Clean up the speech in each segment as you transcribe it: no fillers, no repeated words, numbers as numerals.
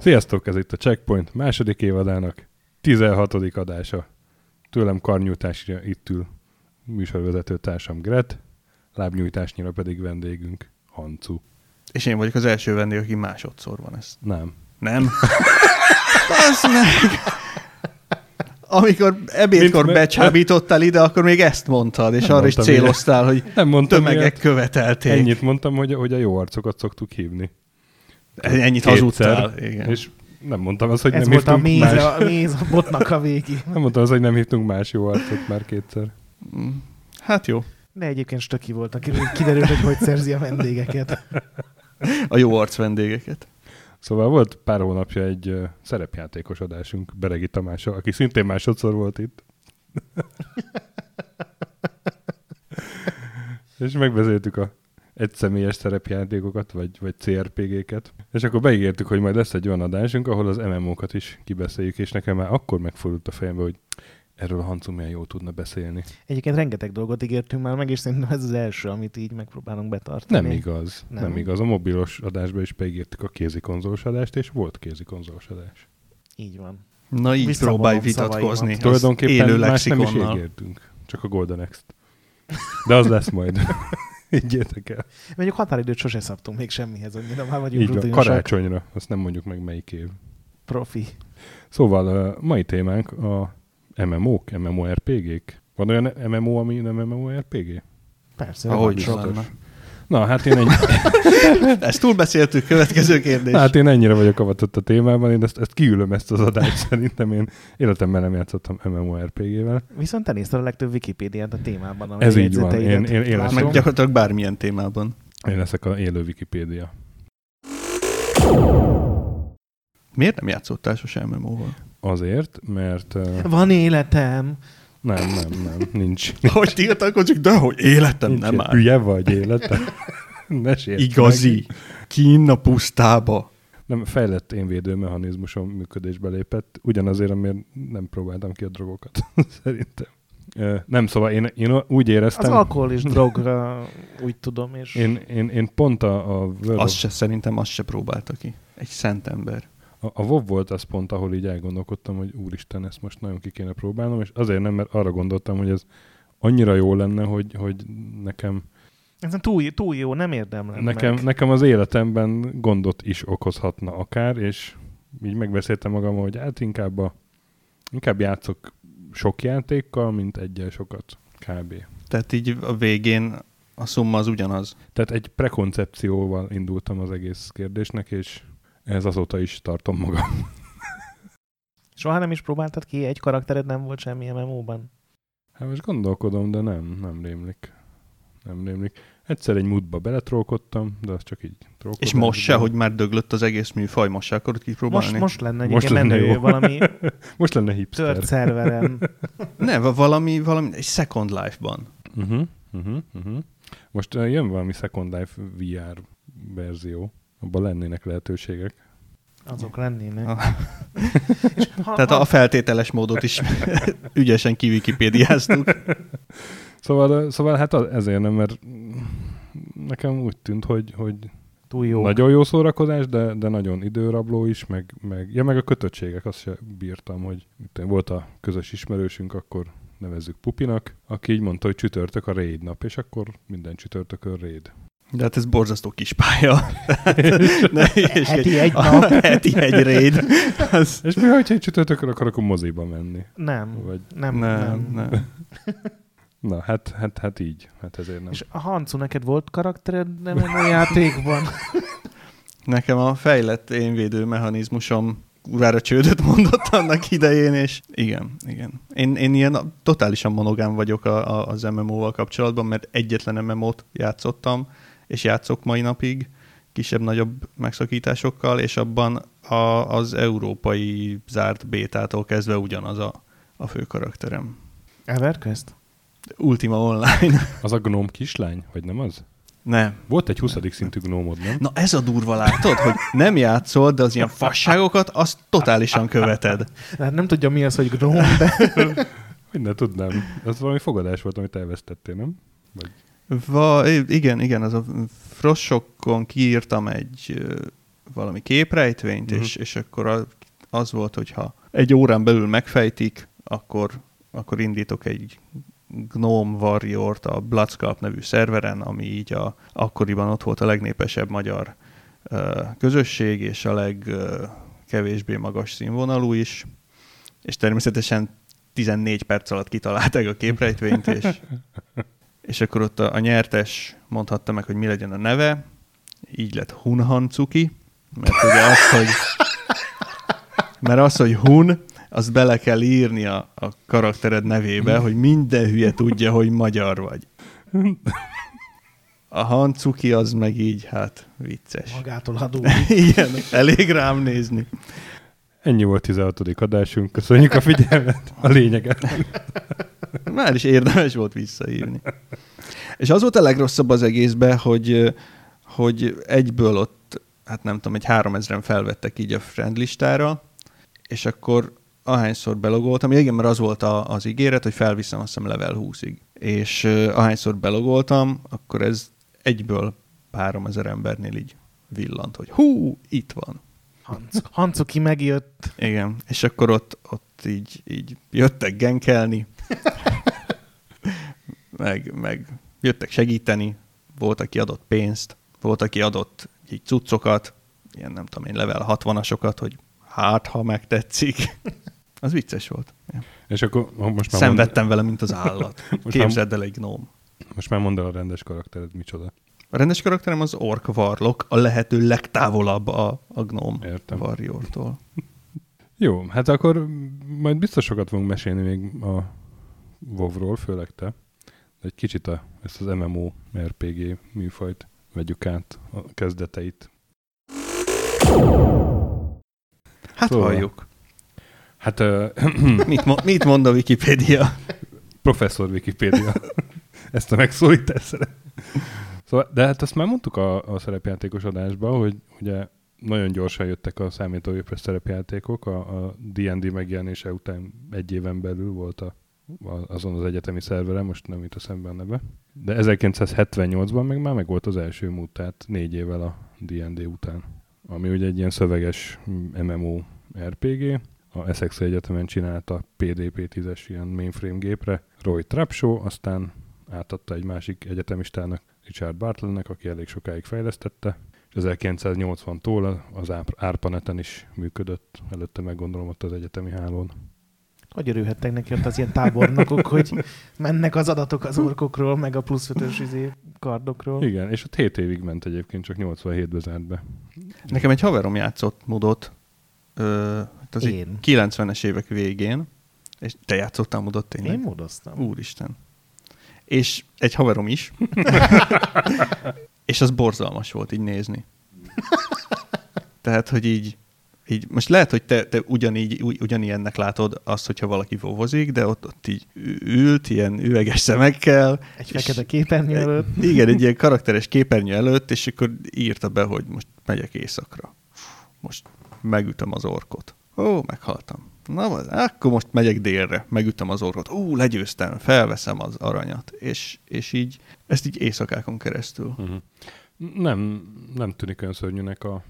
Sziasztok, ez itt a Checkpoint második évadának 16. adása. Tőlem karnyújtásra itt ül műsorvezető társam Gret, lábnyújtásnyira pedig vendégünk Hancu. És én vagyok az első vendég, aki másodszor van ezt. Nem. Azt meg! Amikor ebédkor becsábítottál ide, akkor még ezt mondtad, és arra is céloztál, hogy tömegek miatt követelték. Ennyit mondtam, hogy a jó arcokat szoktuk hívni. Ennyit hazudtál. Igen. És nem mondtam azt, hogy ez nem hívtunk más. Ez volt a méz a botnak a végig. Nem mondtam azt, hogy nem hívtunk más jó arcot már kétszer. Hát jó. De egyébként Stöki volt, aki kiderült, hogy szerzi a vendégeket. A jó arc vendégeket. Szóval volt pár hónapja egy szerepjátékos adásunk Beregi Tamással, aki szintén másodszor volt itt. És megbeszéltük a egyszemélyes szerepjátékokat, vagy CRPG-ket. És akkor beígértük, hogy majd lesz egy olyan adásunk, ahol az MMO-kat is kibeszéljük, és nekem már akkor megfordult a fejembe, hogy erről a Hancu milyen jól tudna beszélni. Egyébként rengeteg dolgot ígértünk már meg, és szerintem ez az első, amit így megpróbálunk betartani. Nem igaz. A mobilos adásban is beígértük a kézikonzolos adást, és volt kézikonzolos adás. Így van. Na így próbálj vitatkozni. Tulajdonképpen más nem is ígértünk. Csak a GoldenExt. De az lesz majd. Higgyétek el. Mondjuk határidőt sose szabtunk még semmihez, annyira már vagyunk rutinosak. Karácsonyra, azt nem mondjuk meg melyik év. Profi. Szóval a mai témánk a MMO-k, MMORPG-k. Van olyan MMO, ami nem MMORPG? Persze. Ahogy sokan. Na, hát én ennyi... Ezt túlbeszéltük, következő kérdés. Hát én ennyire vagyok avatott a témában, én ezt kiülöm ezt az adást, szerintem én életemben nem játszottam MMORPG-vel. Viszont te nézted a legtöbb Wikipédiát a témában. Ez így van. Én meg gyakorlatilag bármilyen témában. Én leszek az élő Wikipédia. Miért nem játszottál sose MMO-val? Azért, mert... Van életem! Nem, nincs. Hogy tiltakozik, de hogy életem nincs, nem áll. Hülye vagy, életem. Ne sérts meg. Igazi. Kín a pusztába. Nem, fejlett én védőmechanizmusom működésbe lépett, ugyanazért, amiért nem próbáltam ki a drogokat, szerintem. Nem, szóval én úgy éreztem... Az alkohol és drogra, úgy tudom, és... Én pont a Azt se, szerintem azt se próbálta ki. Egy szent ember. A WoW volt az pont, ahol így elgondolkodtam, hogy úristen, ezt most nagyon ki kéne próbálnom, és azért nem, mert arra gondoltam, hogy ez annyira jó lenne, hogy nekem... Ez túl jó, nem érdemlem nekem az életemben gondot is okozhatna akár, és így megbeszéltem magam, hogy hát inkább játszok sok játékkal, mint egyel sokat kb. Tehát így a végén a szumma az ugyanaz. Tehát egy prekoncepcióval indultam az egész kérdésnek, és... Ez azóta is tartom magam. Soha nem is próbáltad ki? Egy karaktered nem volt semmi MMO-ban? Hát most gondolkodom, de nem rémlik. Nem rémlik. Egyszer egy múltba beletrólkodtam, de az csak így trólkodtam. És most se, hogy már döglött az egész műfaj, most se akarod kipróbálni? Most lenne egy ilyen menő, valami most lenne hipster. Tört szerverem. Ne, valami egy Second Life-ban. Most jön valami Second Life VR verzió. Abban lennének lehetőségek. Azok lennének. Tehát a feltételes módot is ügyesen kiwikipédiáztuk. Szóval hát ezért nem, mert nekem úgy tűnt, hogy túl jó. Nagyon jó szórakozás, de nagyon időrabló is, meg a kötöttségek, azt se bírtam, hogy volt a közös ismerősünk, akkor nevezzük Pupinak, aki így mondta, hogy csütörtök a raid nap, és akkor minden csütörtökön raid. De hát ez borzasztó kis pálya. Heti egy raid. És mi, hogyha egy csütörtökön akarok a moziba menni? Nem. Na, hát így. Hát ezért nem. És a Hancu, neked volt karaktered nem a játékban? Nekem a fejlett énvédő mechanizmusom urára csődöt mondott annak idején, és igen. Én ilyen totálisan monogám vagyok az MMO-val kapcsolatban, mert egyetlen MMO-t játszottam, és játszok mai napig, kisebb-nagyobb megszakításokkal, és abban az európai zárt bétától kezdve ugyanaz a fő karakterem. EverQuest? Ultima Online. Az a gnóm kislány, vagy nem az? Nem. Volt egy 20. szintű gnómod, nem? Na ez a durva, látod, hogy nem játszol, de az ilyen fasságokat, azt totálisan követed. Hát nem tudja, mi az, hogy gnóm, de... Minden tudnám. Az valami fogadás volt, amit elvesztettél, nem? Vagy... Igen, az a Frossokon kiírtam egy valami képrejtvényt, és akkor az volt, hogyha egy órán belül megfejtik, akkor indítok egy Gnome Warrior-t a Bloodscap nevű szerveren, ami így akkoriban ott volt a legnépesebb magyar közösség, és a legkevésbé magas színvonalú is, és természetesen 14 perc alatt kitalálták a képrejtvényt, és akkor ott a nyertes mondhatta meg, hogy mi legyen a neve, így lett Hun Hancuki, mert ugye az, hogy Hun, azt bele kell írni a karaktered nevébe, hogy minden hülye tudja, hogy magyar vagy. A Hancuki az meg így, hát vicces. Magától adódik. Igen, elég rám nézni. Ennyi volt 16. adásunk, köszönjük a figyelmet, a lényeget. Már is érdemes volt visszaírni. És az volt a legrosszabb az egészben, hogy egyből ott, hát nem tudom, egy 3000-en felvettek így a friend listára, és akkor ahányszor belogoltam, igen, mert az volt az ígéret, hogy felviszem azt hiszem level 20-ig. És ahányszor belogoltam, akkor ez egyből 3000 embernél így villant, hogy hú, itt van. Hancuki megjött. Igen, és akkor ott így jöttek genkelni, meg jöttek segíteni, volt, aki adott pénzt, volt, aki adott így cuccokat, ilyen nem tudom én, level 60-asokat, hogy hát, ha megtetszik. Az vicces volt. És akkor most már szenvedtem vele, mint az állat. Képzeld el egy gnóm. Most már mondd el a rendes karaktered, micsoda. A rendes karakterem az ork varlok, a lehető legtávolabb a gnóm varriortól. Jó, hát akkor majd biztos sokat fogunk mesélni még a WoW-ról, főleg te. De egy kicsit ezt az MMORPG műfajt vegyük át, a kezdeteit. Hát szóval, halljuk. Hát... mit mond a Wikipédia? Professzor Wikipédia. Ezt a megszólítás szeretném. Szóval, de hát azt már mondtuk a szerepjátékos adásban, hogy ugye nagyon gyorsan jöttek a számítógépes szerepjátékok. A D&D megjelenése után egy éven belül volt azon az egyetemi szerveren, most nem itt a szemben neve. De 1978-ban meg már megvolt az első MMO, tehát 4 évvel a D&D után. Ami ugye egy ilyen szöveges MMORPG, a Essex Egyetemen csinálta PDP-10-es ilyen mainframe gépre Roy Trapshaw, aztán átadta egy másik egyetemistának, Richard Bartlennek, aki elég sokáig fejlesztette, és 1980-tól az ARPANET-en is működött, előtte meggondolom ott az egyetemi hálón. Hogy örülhettek neki ott az ilyen tábornokok, hogy mennek az adatok az orkokról, meg a +5-ös kardokról. Igen, és ott 7 évig ment egyébként, csak 87-ben zárt be. Nekem egy haverom játszott modot az 90-es évek végén, és te játszottál modot tényleg. Én modoztam. Úristen. És egy haverom is. És az borzalmas volt így nézni. Tehát, hogy így, most lehet, hogy te ugyanilyennek látod azt, hogyha valaki vovozik, de ott így ült, ilyen üveges szemekkel. Egy fekete képernyő előtt. Igen, egy ilyen karakteres képernyő előtt, és akkor írta be, hogy most megyek éjszakra. Most megütöm az orkot. Ó, meghaltam. Na, akkor most megyek délre, megütöm az orkot. Ó, legyőztem, felveszem az aranyat. És így, ezt így éjszakákon keresztül. Uh-huh. Nem tűnik olyan szörnyűnek a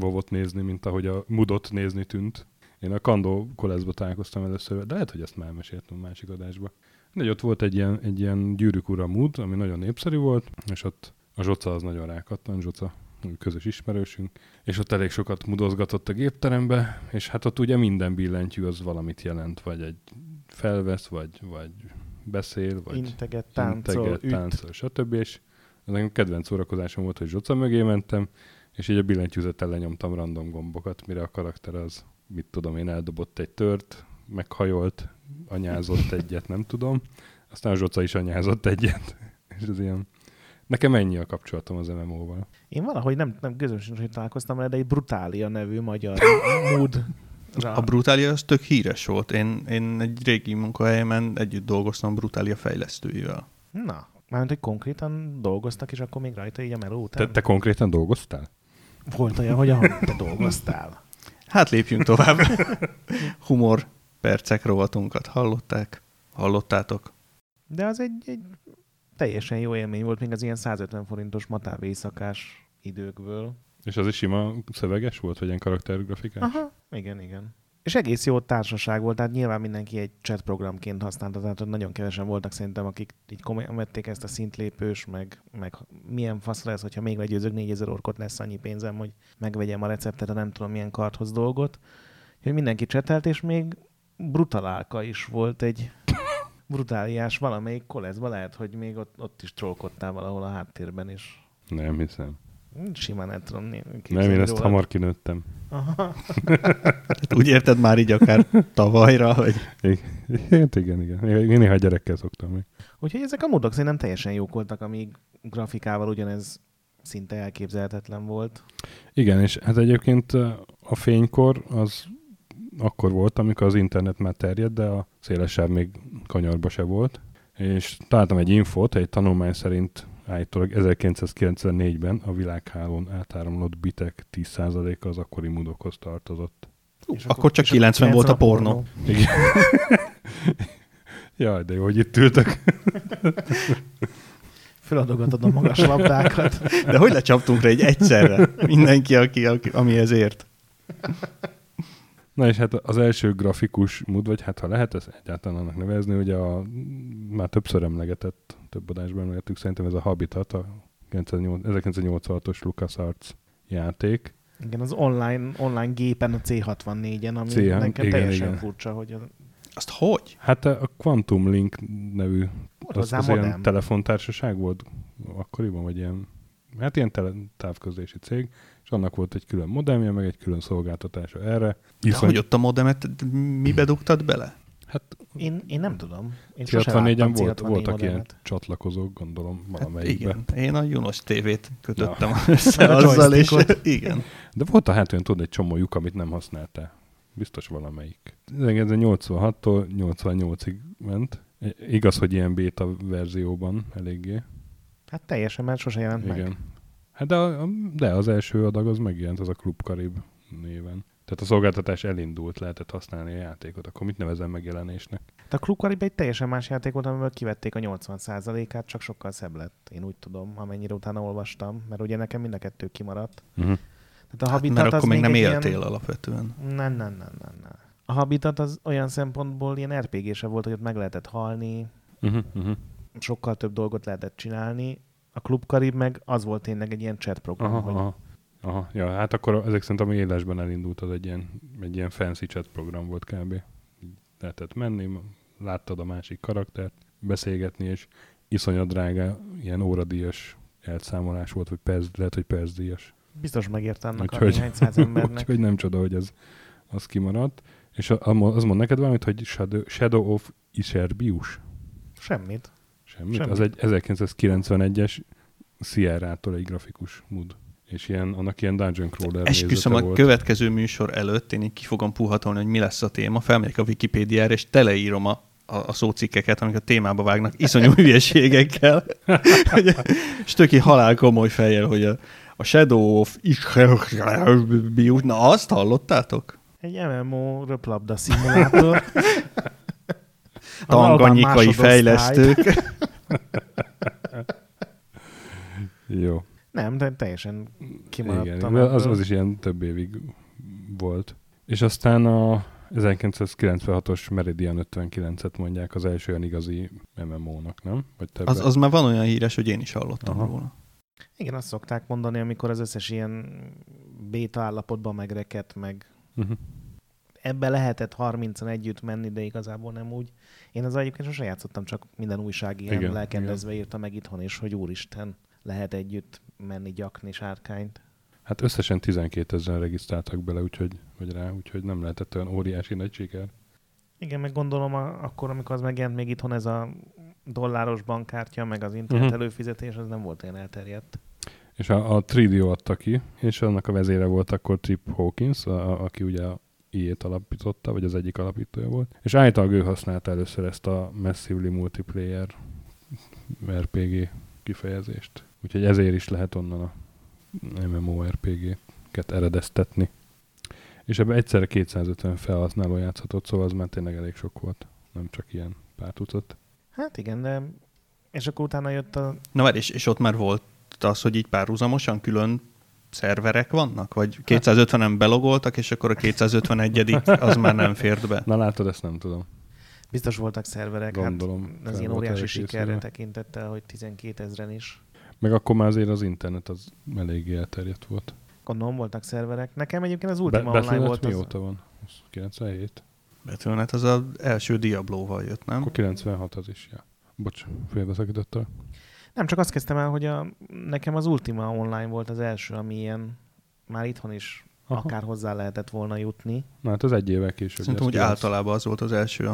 WoW-ot nézni, mint ahogy a MUD-ot nézni tűnt. Én a Kandó kolászba találkoztam először, de lehet, hogy ezt már meséltem a másik adásba. De ott volt egy ilyen Gyűrűk ura MUD, ami nagyon népszerű volt, és ott a Zsoca az nagyon rákattan, Zsoca közös ismerősünk, és ott elég sokat mudozgatott a gépterembe, és hát ott ugye minden billentyű az valamit jelent, vagy egy felvesz, vagy beszél, vagy integet, táncol, stb. És az nekem kedvenc szórakozásom volt, hogy Zsoca mögé mentem, és így a billentyűzettel lenyomtam random gombokat, mire a karakter az mit tudom én, eldobott egy tört, meghajolt, anyázott egyet, nem tudom. Aztán Zsoca is anyázott egyet. És ez ilyen... Nekem ennyi a kapcsolatom az MMO-val. Én valahogy nem közönség találkoztam el, de egy Brutália nevű magyar mód. A Brutália az tök híres volt. Én egy régi munkahelyemen együtt dolgoztam Brutália fejlesztőivel. Na, mármint, hogy konkrétan dolgoztak, és akkor még rajta így a meló után. Te konkrétan dolgoztál? Volt olyan, hogy te dolgoztál. Hát lépjünk tovább. Humor percek rovatunkat hallottátok. De az egy teljesen jó élmény volt, még az ilyen 150 forintos matáv éjszakás időkből. És az is sima szöveges volt, vagy ilyen karaktergrafikás? Aha, igen. És egész jó társaság volt, tehát nyilván mindenki egy chat programként használta, tehát nagyon kevesen voltak szerintem, akik így komolyan vették ezt a szintlépős, meg milyen fasz lesz, hogyha még legyőzök 4000 orkot, lesz annyi pénzem, hogy megvegyem a receptet, a nem tudom milyen karthoz dolgot. Hogy mindenki csetelt, és még Brutalálka is volt egy... Brutáliás valamelyik koleszba, lehet, hogy még ott is trollkodtál valahol a háttérben is. Nem hiszem. Simán el tudom képzelni. Nem, én ezt hamar kinőttem. Aha. Hát úgy érted már így akár tavalyra, vagy... Igen. Én néha gyerekkel szoktam még. Úgyhogy ezek a módok szerintem teljesen jók voltak, amíg grafikával ugyanez szinte elképzelhetetlen volt. Igen, és hát egyébként a fénykor az... akkor volt, amikor az internet már terjedt, de a szélesebb még kanyarba se volt. És találtam egy infót, egy tanulmány szerint állítólag 1994-ben a világhálón átáramlott bitek 10%-a az akkori módokhoz tartozott. Akkor csak 90 volt a pornó. Igen. Jaj, de jó, hogy itt ültök. Föladogatod a magas labdákat. De hogy lecsaptunk rá egyszerre? Mindenki, aki amihez ért. Na és hát az első grafikus mód, vagy hát ha lehet ezt egyáltalán annak nevezni, ugye már többször emlegetett, több adásban emlegettük, szerintem ez a Habitat, a 1986-os LucasArts játék. Igen, az online gépen, a C64-en, ami nekem teljesen furcsa, hogy... Azt hogy? Hát a Quantum Link nevű, az ilyen telefontársaság volt akkoriban, vagy ilyen... Hát ilyen távközlési cég, és annak volt egy külön modemje, meg egy külön szolgáltatása erre. Hogy ott a modemet mi bedugtad bele? Hát én nem tudom. Én voltak ilyen csatlakozók, gondolom, valamelyikben. Hát én a Junos TV-t kötöttem össze azzal, és igen. De volt a hátuljon, tudod, egy csomó lyuk, amit nem használtál. Biztos valamelyik. 86-tól 88-ig ment. Igaz, hogy ilyen beta verzióban eléggé. Hát teljesen, mert sose jelent meg. Igen. Hát de az első adag az megjelent, az a Klub Karib néven. Tehát a szolgáltatás elindult, lehetett használni a játékot. Akkor mit nevezem megjelenésnek? De a Klub Karib egy teljesen más játék volt, amiből kivették a 80%-át, csak sokkal szebb lett. Én úgy tudom, amennyire utána olvastam, mert ugye nekem mind a kettő kimaradt. Uh-huh. Tehát a Habitat, mert akkor még nem éltél ilyen... alapvetően. Nem. A Habitat az olyan szempontból ilyen RPG-se volt, hogy ott meg lehetett halni. Uh-huh. Sokkal több dolgot lehetett csinálni. A Klub Karib meg az volt tényleg egy ilyen chat program. Aha. Ja, hát akkor ezek szerint, ami élesben elindult, az egy ilyen fancy chat program volt kb. Lehetett menni, láttad a másik karaktert, beszélgetni, és iszonyat drága, ilyen óradíjas elszámolás volt, vagy percdíjas. Biztos megérte annak a néhány száz embernek. Úgyhogy nem csoda, hogy az kimaradt. És az mond neked valamit, hogy Shadow of Iserbius? Semmit. Semmit. Az egy 1991-es Sierra-tól egy grafikus mód. És annak ilyen Dungeon Crawler nézete volt. Esküszöm, a következő műsor előtt én így ki fogom puhatolni, hogy mi lesz a téma. Felmegyek a Wikipédiára, és teleírom a szócikkeket, amik a témába vágnak iszonyú hülyeségekkel. Stöki halál komoly fejjel, hogy a Shadow of Iserbius. Na, azt hallottátok? Egy MMO röplabda szimulátor. Tanganyikai fejlesztők. Jó. Nem, de teljesen kimaradtam. Igen, az is ilyen több évig volt. És aztán a 1996-os Meridian 59-et mondják az első olyan igazi MMO-nak, nem? Vagy az már van olyan híres, hogy én is hallottam róla. Igen, azt szokták mondani, amikor az összes ilyen béta állapotban megrekedt meg... Uh-huh. Ebbe lehetett 30-an együtt menni, de igazából nem úgy. Én az egyébként sose játszottam, csak minden újság ilyen lelkendezve írta meg itthon is, hogy úristen, lehet együtt menni gyakni sárkányt. Hát összesen 12 000 regisztráltak bele, úgyhogy nem lehetett olyan óriási nagy siker. Igen, meg gondolom akkor, amikor az megjelent még itthon ez a dolláros bankkártya, meg az internet előfizetés, az nem volt ilyen elterjedt. És a Tridio adta ki, és annak a vezére volt akkor Trip Hawkins, aki ugye ilyet alapította, vagy az egyik alapítója volt. És általában ő használta először ezt a Massively Multiplayer RPG kifejezést. Úgyhogy ezért is lehet onnan a MMORPG-ket eredeztetni. És ebben egyszerre 250 felhasználó játszhatott, szóval az már tényleg elég sok volt. Nem csak ilyen pár tucat. Hát igen, de... És akkor utána jött a... Na már, és ott már volt az, hogy így párhuzamosan külön szerverek vannak? Vagy 250-en belogoltak, és akkor a 251. az már nem fért be? Na látod, ezt nem tudom. Biztos voltak szerverek, gondolom, hát az ilyen óriási sikerre tekintettel, hogy 12 000 is. Meg akkor már azért az internet az eléggé elterjedt volt. Gondolom voltak szerverek. Nekem egyébként az Ultima Online volt. Betülönet mióta van? 97? Betülönet az az első Diablóval jött, nem? Akkor 96 az is, ja. Bocs, félbeszakítottalak. Nem, csak azt kezdtem el, hogy nekem az Ultima Online volt az első, ami ilyen már itthon is akár hozzá lehetett volna jutni. Na hát az egy évvel később. Szerintem úgy általában az volt az első,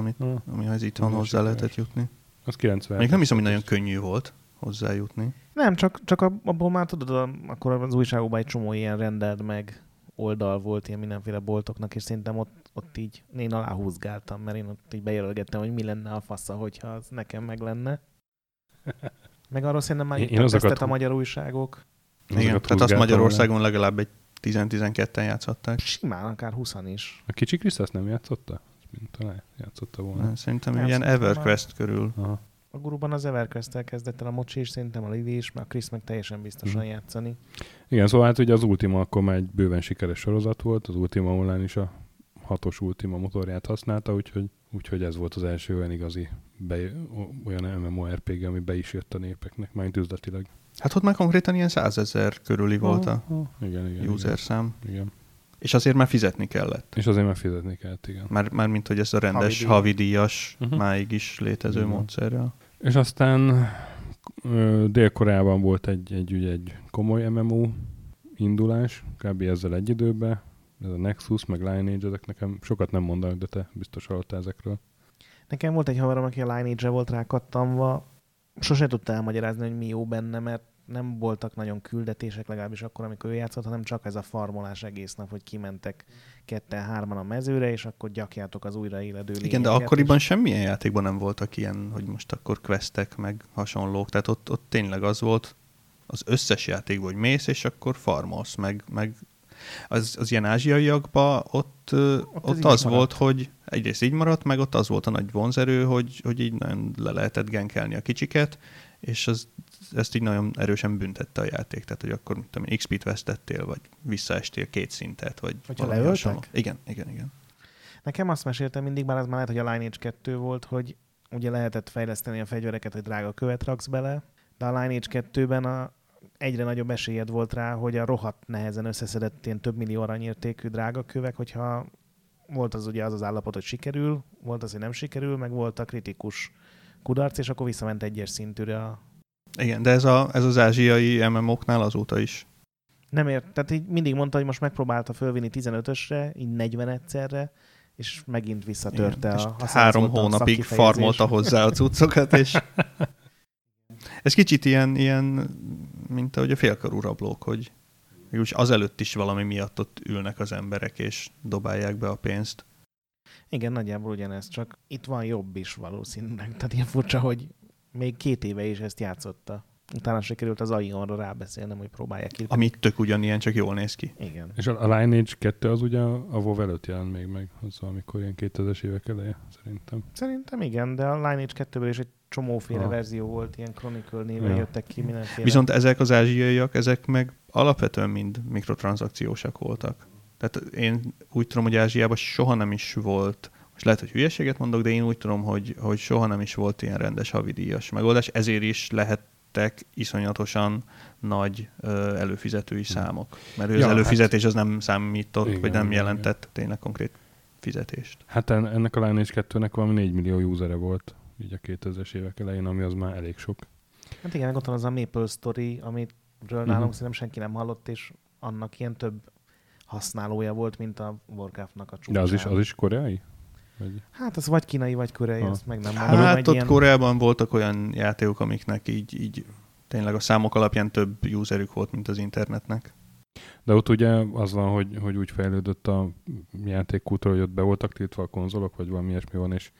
amihez itthon hozzá lehetett jutni. Az 90. Még nem hiszem, hogy nagyon könnyű volt hozzájutni. Nem, csak abból már tudod, akkor az újságokban egy csomó ilyen rendeld meg oldal volt, ilyen mindenféle boltoknak, és szerintem ott így én aláhúzgáltam, mert én ott így bejelölgettem, hogy mi lenne a fasza, hogyha az nekem meg lenne. Meg arról szerintem már itt tesztett a magyar újságok. Igen, tehát azt Magyarországon legalább egy 10-12-en játszották. Simán, akár 20-an is. A kicsi Krisztász nem játszotta? Talán játszotta volna. Nem, szerintem ilyen EverQuest körül. Aha. A guruban az EverQuest-tel kezdett el a Mocsi is, szerintem a Livi is, mert a Krisz meg teljesen biztosan játszani. Igen, szóval hát ugye az Ultima akkor már egy bőven sikeres sorozat volt, az Ultima Online is a 6-os Ultima motorját használta, úgyhogy ez volt az első olyan igazi olyan MMORPG, ami be is jött a népeknek, már üzletileg. Hát ott már konkrétan ilyen 100 000 körüli volt a user szám. Igen. És azért már fizetni kellett. És azért már fizetni kellett, igen. Már mint hogy ez a rendes havidíjas, máig is létező módszerrel. És aztán Dél-Koreában volt egy komoly MMO indulás, kb. Ezzel egy időben. Ez a Nexus, meg Lineage, ezek nekem sokat nem mondanak, de te biztos hallottál ezekről. Nekem volt egy haverom, aki a Lineage-re volt rákattanva. Sose tudta elmagyarázni, hogy mi jó benne, mert nem voltak nagyon küldetések, legalábbis akkor, amikor ő játszott, hanem csak ez a farmolás egész nap, hogy kimentek 2-3-an a mezőre, és akkor gyakjátok az újraéledő lényeket. Igen, de akkoriban semmilyen játékban nem voltak ilyen, hogy most akkor questek, meg hasonlók. Tehát ott tényleg az volt az összes játékban, hogy mész, és akkor farmolsz, meg az ilyen ázsiaiakban ott az volt, hogy egyrészt így maradt, meg ott az volt a nagy vonzerő, hogy így nagyon le lehetett genkelni a kicsiket, és ezt így nagyon erősen büntette a játék. Tehát, hogy akkor, mint tudom, XP-t vesztettél, vagy visszaestél 2 szintet, vagy valami hasonló. Igen. Nekem azt meséltem mindig, bár az már lehet, hogy a Lineage 2 volt, hogy ugye lehetett fejleszteni a fegyvereket, hogy drága követ raksz bele, de a Lineage 2-ben egyre nagyobb esélyed volt rá, hogy a rohadt nehezen összeszedett ilyen több millió aranyértékű drága kövek, hogyha volt az ugye az állapot, hogy sikerül, volt az, hogy nem sikerül, meg volt a kritikus kudarc, és akkor visszament egyes szintűre a... Igen, de ez az ázsiai MMO-knál azóta is. Nem ért, tehát így mindig mondta, hogy most megpróbálta fölvinni 15-ösre, így 40-szerre, és megint visszatörte. Igen, a... 3 hónapig farmolta hozzá a cuccokat, és... Ez kicsit ilyen mint ahogy a félkarú rablók, hogy azelőtt is valami miatt ott ülnek az emberek, és dobálják be a pénzt. Igen, nagyjából ugyanez, csak itt van jobb is valószínűleg. Tehát ilyen furcsa, hogy még 2 éve is ezt játszotta. Utána sikerült az Aion-ra rábeszélnem, hogy próbálják ki. Ami tök ugyanilyen, csak jól néz ki. Igen. És a Lineage 2 az ugye a WoW előtt jelent még meg, az amikor ilyen 2000-es évek eleje, szerintem. Szerintem igen, de a Lineage 2-ből is egy csomóféle verzió volt, ilyen Chronicle néven jöttek ki mindenféle. Viszont ezek az ázsiaiak, ezek meg alapvetően mind mikrotranszakciósak voltak. Tehát én úgy tudom, hogy Ázsiában soha nem is volt, most lehet, hogy hülyeséget mondok, de én úgy tudom, hogy soha nem is volt ilyen rendes havidíjas megoldás, ezért is lehettek iszonyatosan nagy előfizetői számok. Mert az előfizetés az nem számított, igen, vagy nem jelentett tényleg konkrét fizetést. Hát ennek a Lineage 2-nek valami 4 millió usere volt így a 2000-es évek elején, ami az már elég sok. Hát igen, meg ott van az a Maple Story, amiről nálunk szerintem senki nem hallott, és annak ilyen több használója volt, mint a Warcraftnak a csúcsán. De az is koreai? Vagy? Hát az vagy kínai, vagy koreai, azt meg nem mondom. Hát ott ilyen... Koreában voltak olyan játékok, amiknek így tényleg a számok alapján több userük volt, mint az internetnek. De ott ugye az van, hogy úgy fejlődött a játékkultúra, hogy ott be voltak tiltva a konzolok, vagy valami ilyesmi van, és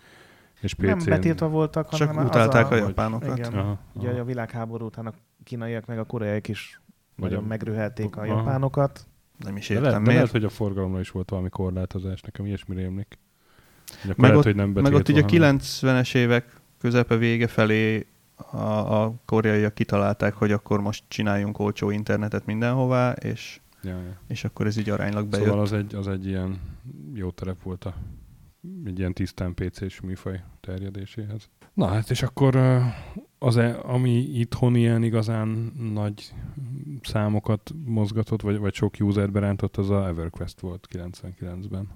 PC-n... Nem betiltva voltak, hanem csak utálták a japánokat. Igen, ugye a világháború után a kínaiak meg a koreaiak is nagyon megrühelték a japánokat. Nem is értem miért. De lehet, hogy a forgalomra is volt valami korlátozás, nekem ilyesmire émlik. Meg ott ugye a 90-es évek közepe vége felé a koreaiak kitalálták, hogy akkor most csináljunk olcsó internetet mindenhová, és akkor ez így aránylag bejött. Szóval az egy ilyen jó terep volt egy ilyen tisztán PC-s műfaj terjedéséhez. Na hát és akkor ami itthon ilyen igazán nagy számokat mozgatott, vagy sok user berántott, az a EverQuest volt 99-ben.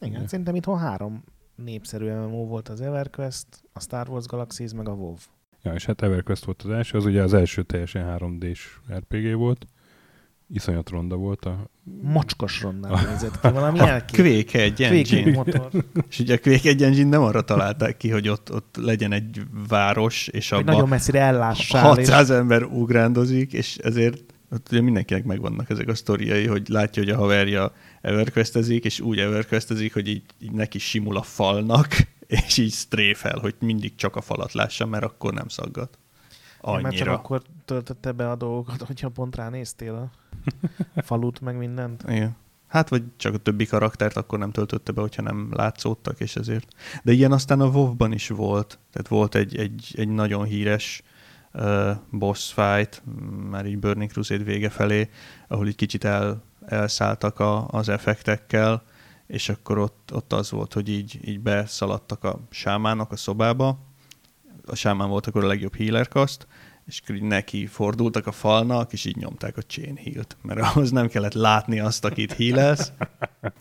Igen, ja. Szerintem itthon 3 népszerű MMO volt az EverQuest, a Star Wars Galaxies, meg a WoW. Ja, és hát EverQuest volt az első, az ugye az első teljesen 3D-s RPG volt. Iszonyat ronda volt a... Mocskos rondán nézett ki, valami elképesztő. Quake 1 engine. Motor. És ugye a Quake 1 engine nem arra találták ki, hogy ott legyen egy város, és abban nagyon messzire ellássál. 600 ember ugrándozik, és ezért... Ott ugye mindenkinek megvannak ezek a sztoriai, hogy látja, hogy a haverja everquestezik, és úgy everquestezik, hogy így neki simul a falnak, és így stréfel, hogy mindig csak a falat lássa, mert akkor nem szaggat. Annyira. Mert csak akkor töltötte be a dolgokat, hogyha pont ránéztél a falut, meg mindent. Igen. Hát, vagy csak a többi karaktert akkor nem töltötte be, hogyha nem látszódtak, és ezért. De ilyen aztán a WoW-ban is volt. Tehát volt egy nagyon híres boss fight, már így Burning Crusade vége felé, ahol így kicsit elszálltak az effektekkel, és akkor ott az volt, hogy így beszaladtak a sámának a szobába, a sámán volt akkor a legjobb healer cast, és így neki fordultak a falnak, és így nyomták a chain healt, mert ahhoz nem kellett látni azt, akit healelsz,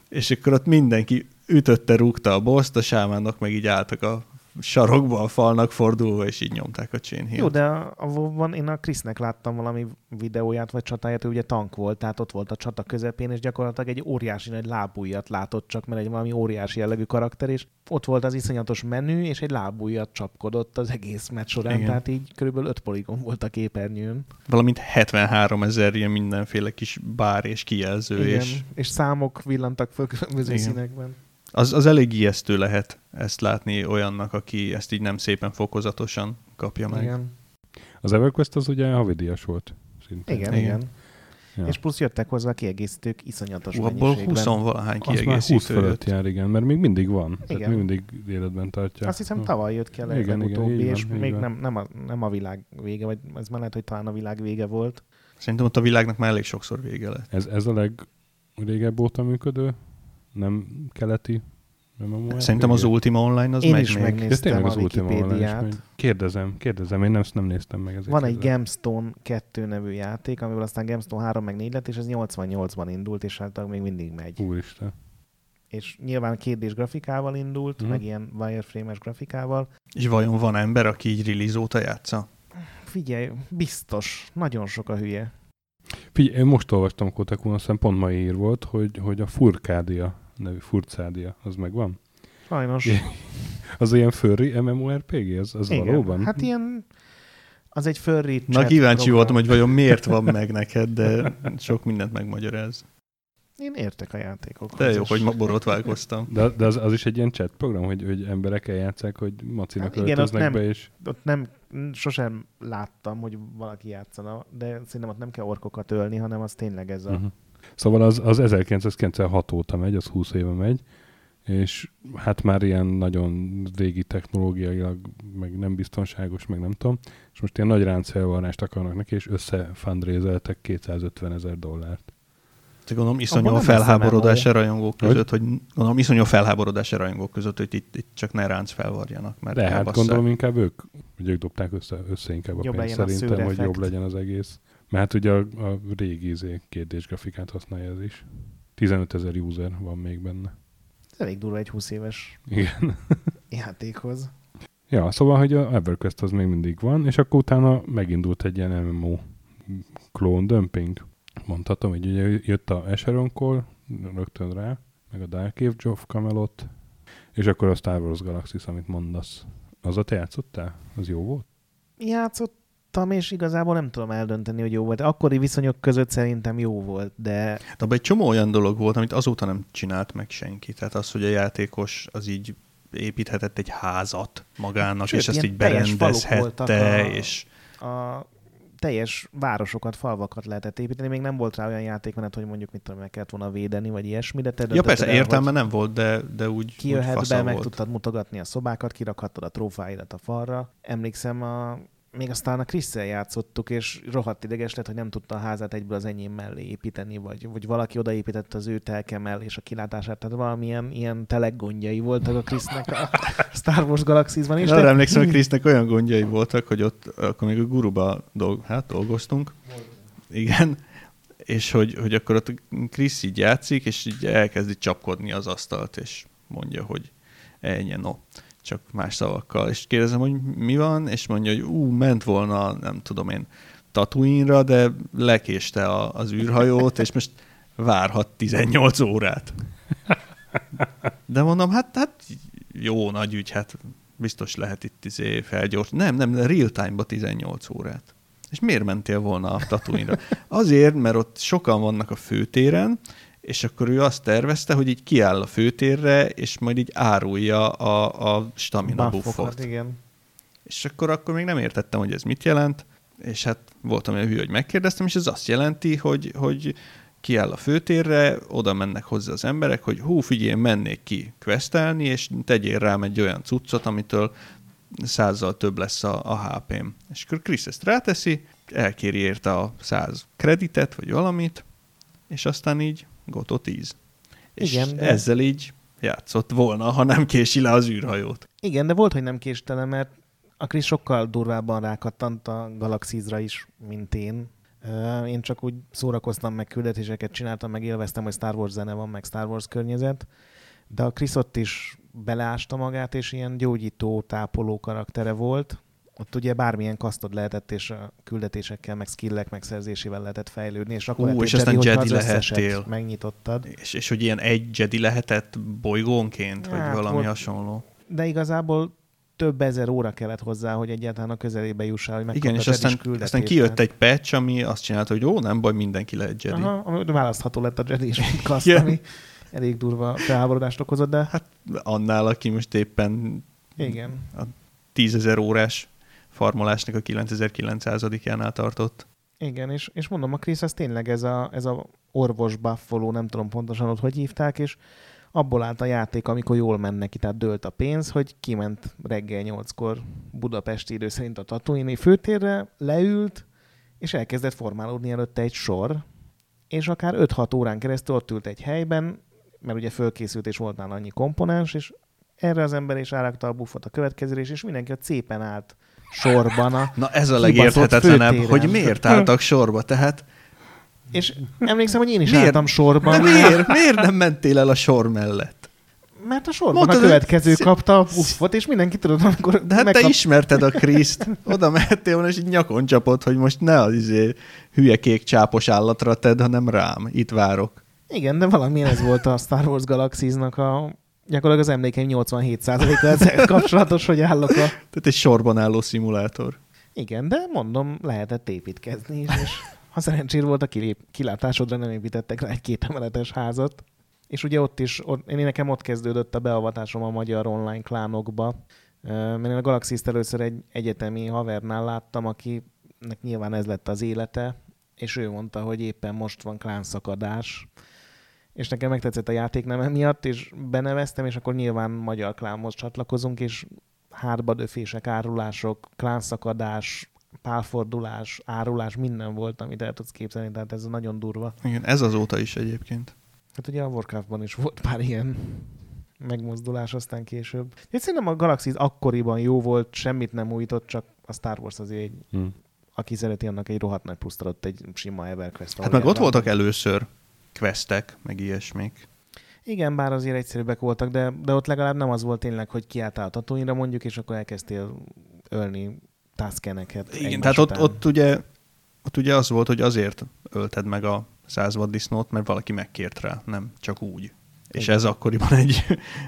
és akkor ott mindenki ütötte, rúgta a boss-t, a sámának meg így álltak a sarokba a falnak fordulva, és így nyomták a chain healt. Jó, de a WoW-ban én a Chrisnek láttam valami videóját, vagy csatáját, ő ugye tank volt, tehát ott volt a csata közepén, és gyakorlatilag egy óriási nagy lábújat látott csak, mert egy valami óriási jellegű karakter, és ott volt az iszonyatos menü, és egy lábújat csapkodott az egész meccs során, igen. Tehát így körülbelül 5 poligon volt a képernyőn. Valamint 73 000 ilyen mindenféle kis bár és kijelző. Igen, és számok villantak föl különböző színekben. Az elég ijesztő lehet ezt látni olyannak, aki ezt így nem szépen fokozatosan kapja meg. Igen. Az EverQuest az ugye havidíjas volt. Szintén. Igen. Ja. És plusz jöttek hozzá a kiegészítők iszonyatos mennyiségben. 20-valahány kiegészítő. Az már 20 fölött jár, igen, mert még mindig van. Tehát még mindig életben tartja. Azt hiszem tavaly jött ki a legutóbbi, és van, még nem a világ vége, vagy ez már lehet, hogy talán a világ vége volt. Szerintem ott a világnak már elég sokszor vége lett. Ez a legrégebb óta működő? Nem keleti MMORPG? Szerintem az Ultima Online az megy meg. Én is megnéztem a Wikipédiát. Kérdezem, én nem néztem meg. Van egy Gemstone 2 nevű játék, amiből aztán Gemstone 3 meg 4 lett, és ez 88-ban indult, és hát még mindig megy. Úristen. És nyilván 2D-s grafikával indult, meg ilyen wireframe-es grafikával. És vajon van ember, aki így release óta játsza? Figyelj, biztos. Nagyon sok a hülye. Figyelj, én most olvastam Kotakun, aztán pont mai ír volt, hogy a Furkádia nevű Furcádia, az megvan? Sajnos. Az ilyen furry MMORPG? Az valóban? Hát ilyen, az egy furry chat. Na kíváncsi voltam, hogy vajon miért van meg neked, de sok mindent megmagyaráz. Én értek a játékokhoz. De jó, hogy ma borotválkoztam. De az is egy ilyen chat program, hogy emberek eljátszák, hogy macinak öltöznek be, és... Ott nem, sosem láttam, hogy valaki játszana, de szerintem ott nem kell orkokat ölni, hanem az tényleg ez a... Szóval az 1996 óta megy, az 20 éve megy, és hát már ilyen nagyon régi technológiailag, meg nem biztonságos, meg nem tudom, és most ilyen nagy ráncfelvarrást akarnak neki, és összefundraiseltek $250,000. Gondolom iszonyú felháborodás a rajongók között, hogy itt csak ne ránc felvarjanak. Mert de hát gondolom inkább ők dobták össze inkább a pénzt szerintem, hogy jobb legyen az egész. Mert ugye a régi kérdés grafikát használja ez is. 15 000 user van még benne. Ez elég durva egy 20 éves játékhoz. Ja, szóval, hogy a EverQuest az még mindig van, és akkor utána megindult egy ilyen MMO klón dömping. mondhatom, hogy ugye jött a Escheron Call, rögtön rá, meg a Dark Age of Camelot, és akkor a Star Wars Galaxies, amit mondasz. Azzal te játszottál? Az jó volt? Játszottam, és igazából nem tudom eldönteni, hogy jó volt. Akkori viszonyok között szerintem jó volt, de... De egy csomó olyan dolog volt, amit azóta nem csinált meg senki. Tehát az, hogy a játékos az így építhetett egy házat magának, sőt, és ezt így berendezhette, és... A teljes városokat, falvakat lehetett építeni, még nem volt rá olyan játékmenet, hogy mondjuk mit tudom, meg kellett volna védeni, vagy ilyesmi, de te döntötted. Ja persze, értelme nem volt, de úgy kijöhet be, meg tudtad mutogatni a szobákat, kirakhattad a trófáidat a falra. Emlékszem, még aztán a Chrissel játszottuk, és rohadt ideges lett, hogy nem tudta a házát egyből az enyém mellé építeni, vagy valaki odaépített az ő telke mellé és a kilátását, tehát valamilyen ilyen teleggondjai voltak a Chrisnek a Star Wars Galaxisban is. Arra emlékszem, hogy Chrisnek olyan gondjai voltak, hogy ott akkor még a guruba dolgoztunk. Igen. És hogy akkor ott Chris így játszik, és így elkezdi csapkodni az asztalt, és mondja, hogy ennyi, no. Csak más szavakkal. És kérdezem, hogy mi van, és mondja, hogy ment volna, nem tudom én, Tatooine-ra, de lekéste az űrhajót, és most várhat 18 órát. De mondom, hát jó nagy ügy, hát biztos lehet itt felgyorsítani. Nem, real time-ba 18 órát. És miért mentél volna a Tatooine-ra? Azért, mert ott sokan vannak a főtéren, és akkor ő azt tervezte, hogy így kiáll a főtérre, és majd így árulja a stamina buffot. Igen. És akkor még nem értettem, hogy ez mit jelent, és hát voltam olyan hülye, hogy megkérdeztem, és ez azt jelenti, hogy kiáll a főtérre, oda mennek hozzá az emberek, hogy figyelj, mennék ki questelni, és tegyél rám egy olyan cuccot, amitől 100-zal több lesz a HP-m. És akkor Chris ezt ráteszi, elkéri érte a 100 kreditet, vagy valamit, és aztán így Gotó 10. Igen, és de... ezzel így játszott volna, ha nem kési le az űrhajót. Igen, de volt, hogy nem késtele, mert a Chris sokkal durvábban rákattant a Galaxisra is, mint én. Én csak úgy szórakoztam, meg küldetéseket csináltam, meg élveztem, hogy Star Wars zene van, meg Star Wars környezet. De a Chris ott is beleásta magát, és ilyen gyógyító, tápoló karaktere volt. Ott ugye bármilyen kasztod lehetett, és a küldetésekkel, meg skillek megszerzésével lehetett fejlődni, és akkor és aztán Jedi lehettél. Megnyitottad. És hogy ilyen egy Jedi lehetett bolygónként, vagy valami hasonló. De igazából több ezer óra kellett hozzá, hogy egyáltalán a közelébe jussál, hogy megkapta a Jedi-s küldetést. Igen, és aztán kijött egy patch, ami azt csinálta, hogy nem baj, mindenki lehet Jedi. Aha, választható lett a Jedi-s kaszt, ami elég durva felháborodást okozott, de... Hát annál, aki most éppen a 10.000 órás farmolásnak a 9900-jánál tartott. Igen, és mondom, a Chris az tényleg ez a orvos buffoló, nem tudom pontosan ott, hogy hívták, és abból állt a játék, amikor jól ment neki, tehát dőlt a pénz, hogy kiment reggel 8-kor budapesti idő szerint a Tatooine-i főtérre, leült, és elkezdett formálódni előtte egy sor, és akár 5-6 órán keresztül ott ült egy helyben, mert ugye fölkészült, és volt nála annyi komponens, és erre az ember is árakta a buffot a következőre, és mindenki ott szépen állt sorban a... Na ez a legérthetetlenebb, hogy miért álltak sorba, tehát... És emlékszem, hogy én is álltam sorban. De miért nem mentél el a sor mellett? Mert a sorban a következő kapta a buffot, és mindenki tudod, amikor... De hát te ismerted a Christ, oda mehettél volna, és így nyakon csapod, hogy most ne az hülye kék csápos állatra tedd, hanem rám, itt várok. Igen, de valamilyen ez volt a Star Wars Galaxiesnak a... Gyakorlatilag az emlékeim 87%-a ezzel kapcsolatos, hogy állok a... Tehát egy sorban álló szimulátor. Igen, de mondom, lehetett építkezni is, és ha szerencséd volt a kilátásodra, nem építettek rá egy kétemeletes házat. És ugye ott is, nekem ott kezdődött a beavatásom a magyar online klánokba, mert én a Galaxist először egy egyetemi havernál láttam, akinek nyilván ez lett az élete, és ő mondta, hogy éppen most van klánszakadás, és nekem megtetszett a játékneme miatt, és beneveztem, és akkor nyilván magyar klánhoz csatlakozunk, és hátbadöfések, árulások, klánszakadás, pálfordulás, árulás, minden volt, amit el tudsz képzelni, tehát ez nagyon durva. Igen, ez azóta is egyébként. Hát ugye a Warcraftban is volt pár ilyen megmozdulás aztán később. Én szerintem a Galaxis akkoriban jó volt, semmit nem újított, csak a Star Wars azért egy, aki szereti, annak egy rohadt nagy pluszt adott egy sima EverQuest. Hát meg ott voltak először questek, meg ilyesmik. Igen, bár azért egyszerűbbek voltak, de ott legalább nem az volt tényleg, hogy kiálltál a Tatooine-ra mondjuk, és akkor elkezdtél ölni taszkeneket. Igen, tehát ott ugye az volt, hogy azért ölted meg a 100 vaddisznót, mert valaki megkért rá, nem csak úgy. Igen. És ez akkoriban egy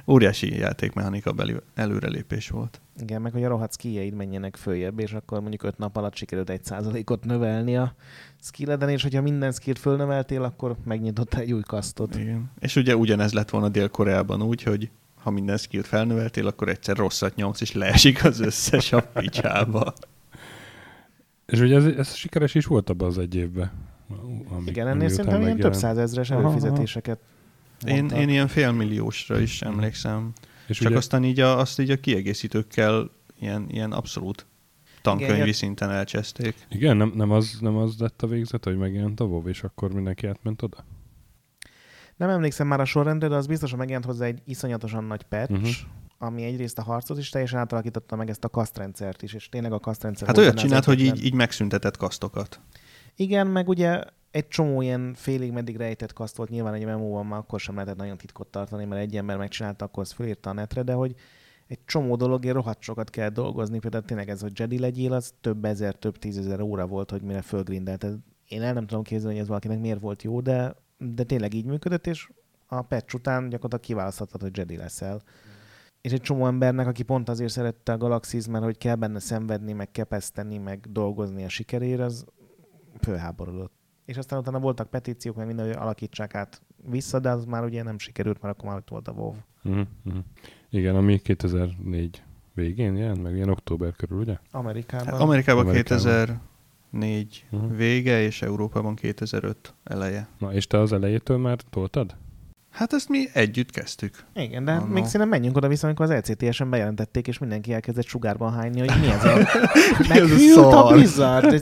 óriási játékmechanika előrelépés volt. Igen, meg hogy a rohadt skilleid menjenek följebb, és akkor mondjuk 5 nap alatt sikerült 1%-ot növelni a skilleden, és hogyha minden skillt fölnöveltél, akkor megnyitottál egy új kasztot. Igen. És ugye ugyanez lett volna Dél-Koreában úgy, hogy ha minden skillt felnöveltél, akkor egyszer rosszat nyomsz, és leesik az összes a picsába. És ugye ez sikeres is volt abban az egy évben. Igen, ennél szerintem ilyen több százezres előfizetéseket mondtak. Én ilyen félmilliósra is emlékszem. És csak ugye... aztán így azt így a kiegészítőkkel ilyen abszolút tankönyvi szinten elcseszték. Igen, nem az lett a végzet, hogy megjelent a WoW, és akkor mindenki átment oda? Nem emlékszem már a sorrendre, de az biztos, hogy megjelent hozzá egy iszonyatosan nagy patch, ami egyrészt a harcot is teljesen átalakította, meg ezt a kasztrendszert is, és tényleg a kasztrendszer... Hát olyat csinált, hogy így megszüntetett kasztokat. Igen, meg ugye egy csomó ilyen félig-meddig rejtett kaszt volt, nyilván egy MMO-ban már akkor sem lehetett nagyon titkot tartani, mert egy ember megcsinálta, akkor azt fölírta a netre, de hogy egy csomó dologért rohadt sokat kell dolgozni, például tényleg ez, hogy Jedi legyél, az több ezer, több tízezer óra volt, hogy mire fölgrindelted. Én el nem tudom képzelni, hogy ez valakinek miért volt jó, de tényleg így működött, és a patch után gyakorlatilag kiválaszthatod, hogy Jedi leszel. És egy csomó embernek, aki pont azért szerette a Galaxies, mert hogy kell benne szenvedni, meg kepeszteni, meg dolgozni a sikerére, az fölháborodott. És aztán utána voltak petíciók, meg minden, hogy alakítsák át vissza, de az már ugye nem sikerült, mert akkor már ott volt a WoW. Igen, ami 2004 végén jelent, meg ilyen október körül, ugye? Amerikában 2004 vége, és Európában 2005 eleje. Na, és te az elejétől már toltad? Hát ezt mi együtt kezdtük. Igen, de még szerintem menjünk oda-vissza, amikor az ECTS-en bejelentették, és mindenki elkezdett sugárban hányni, hogy mi ez a... Meghűlt a Blizzard!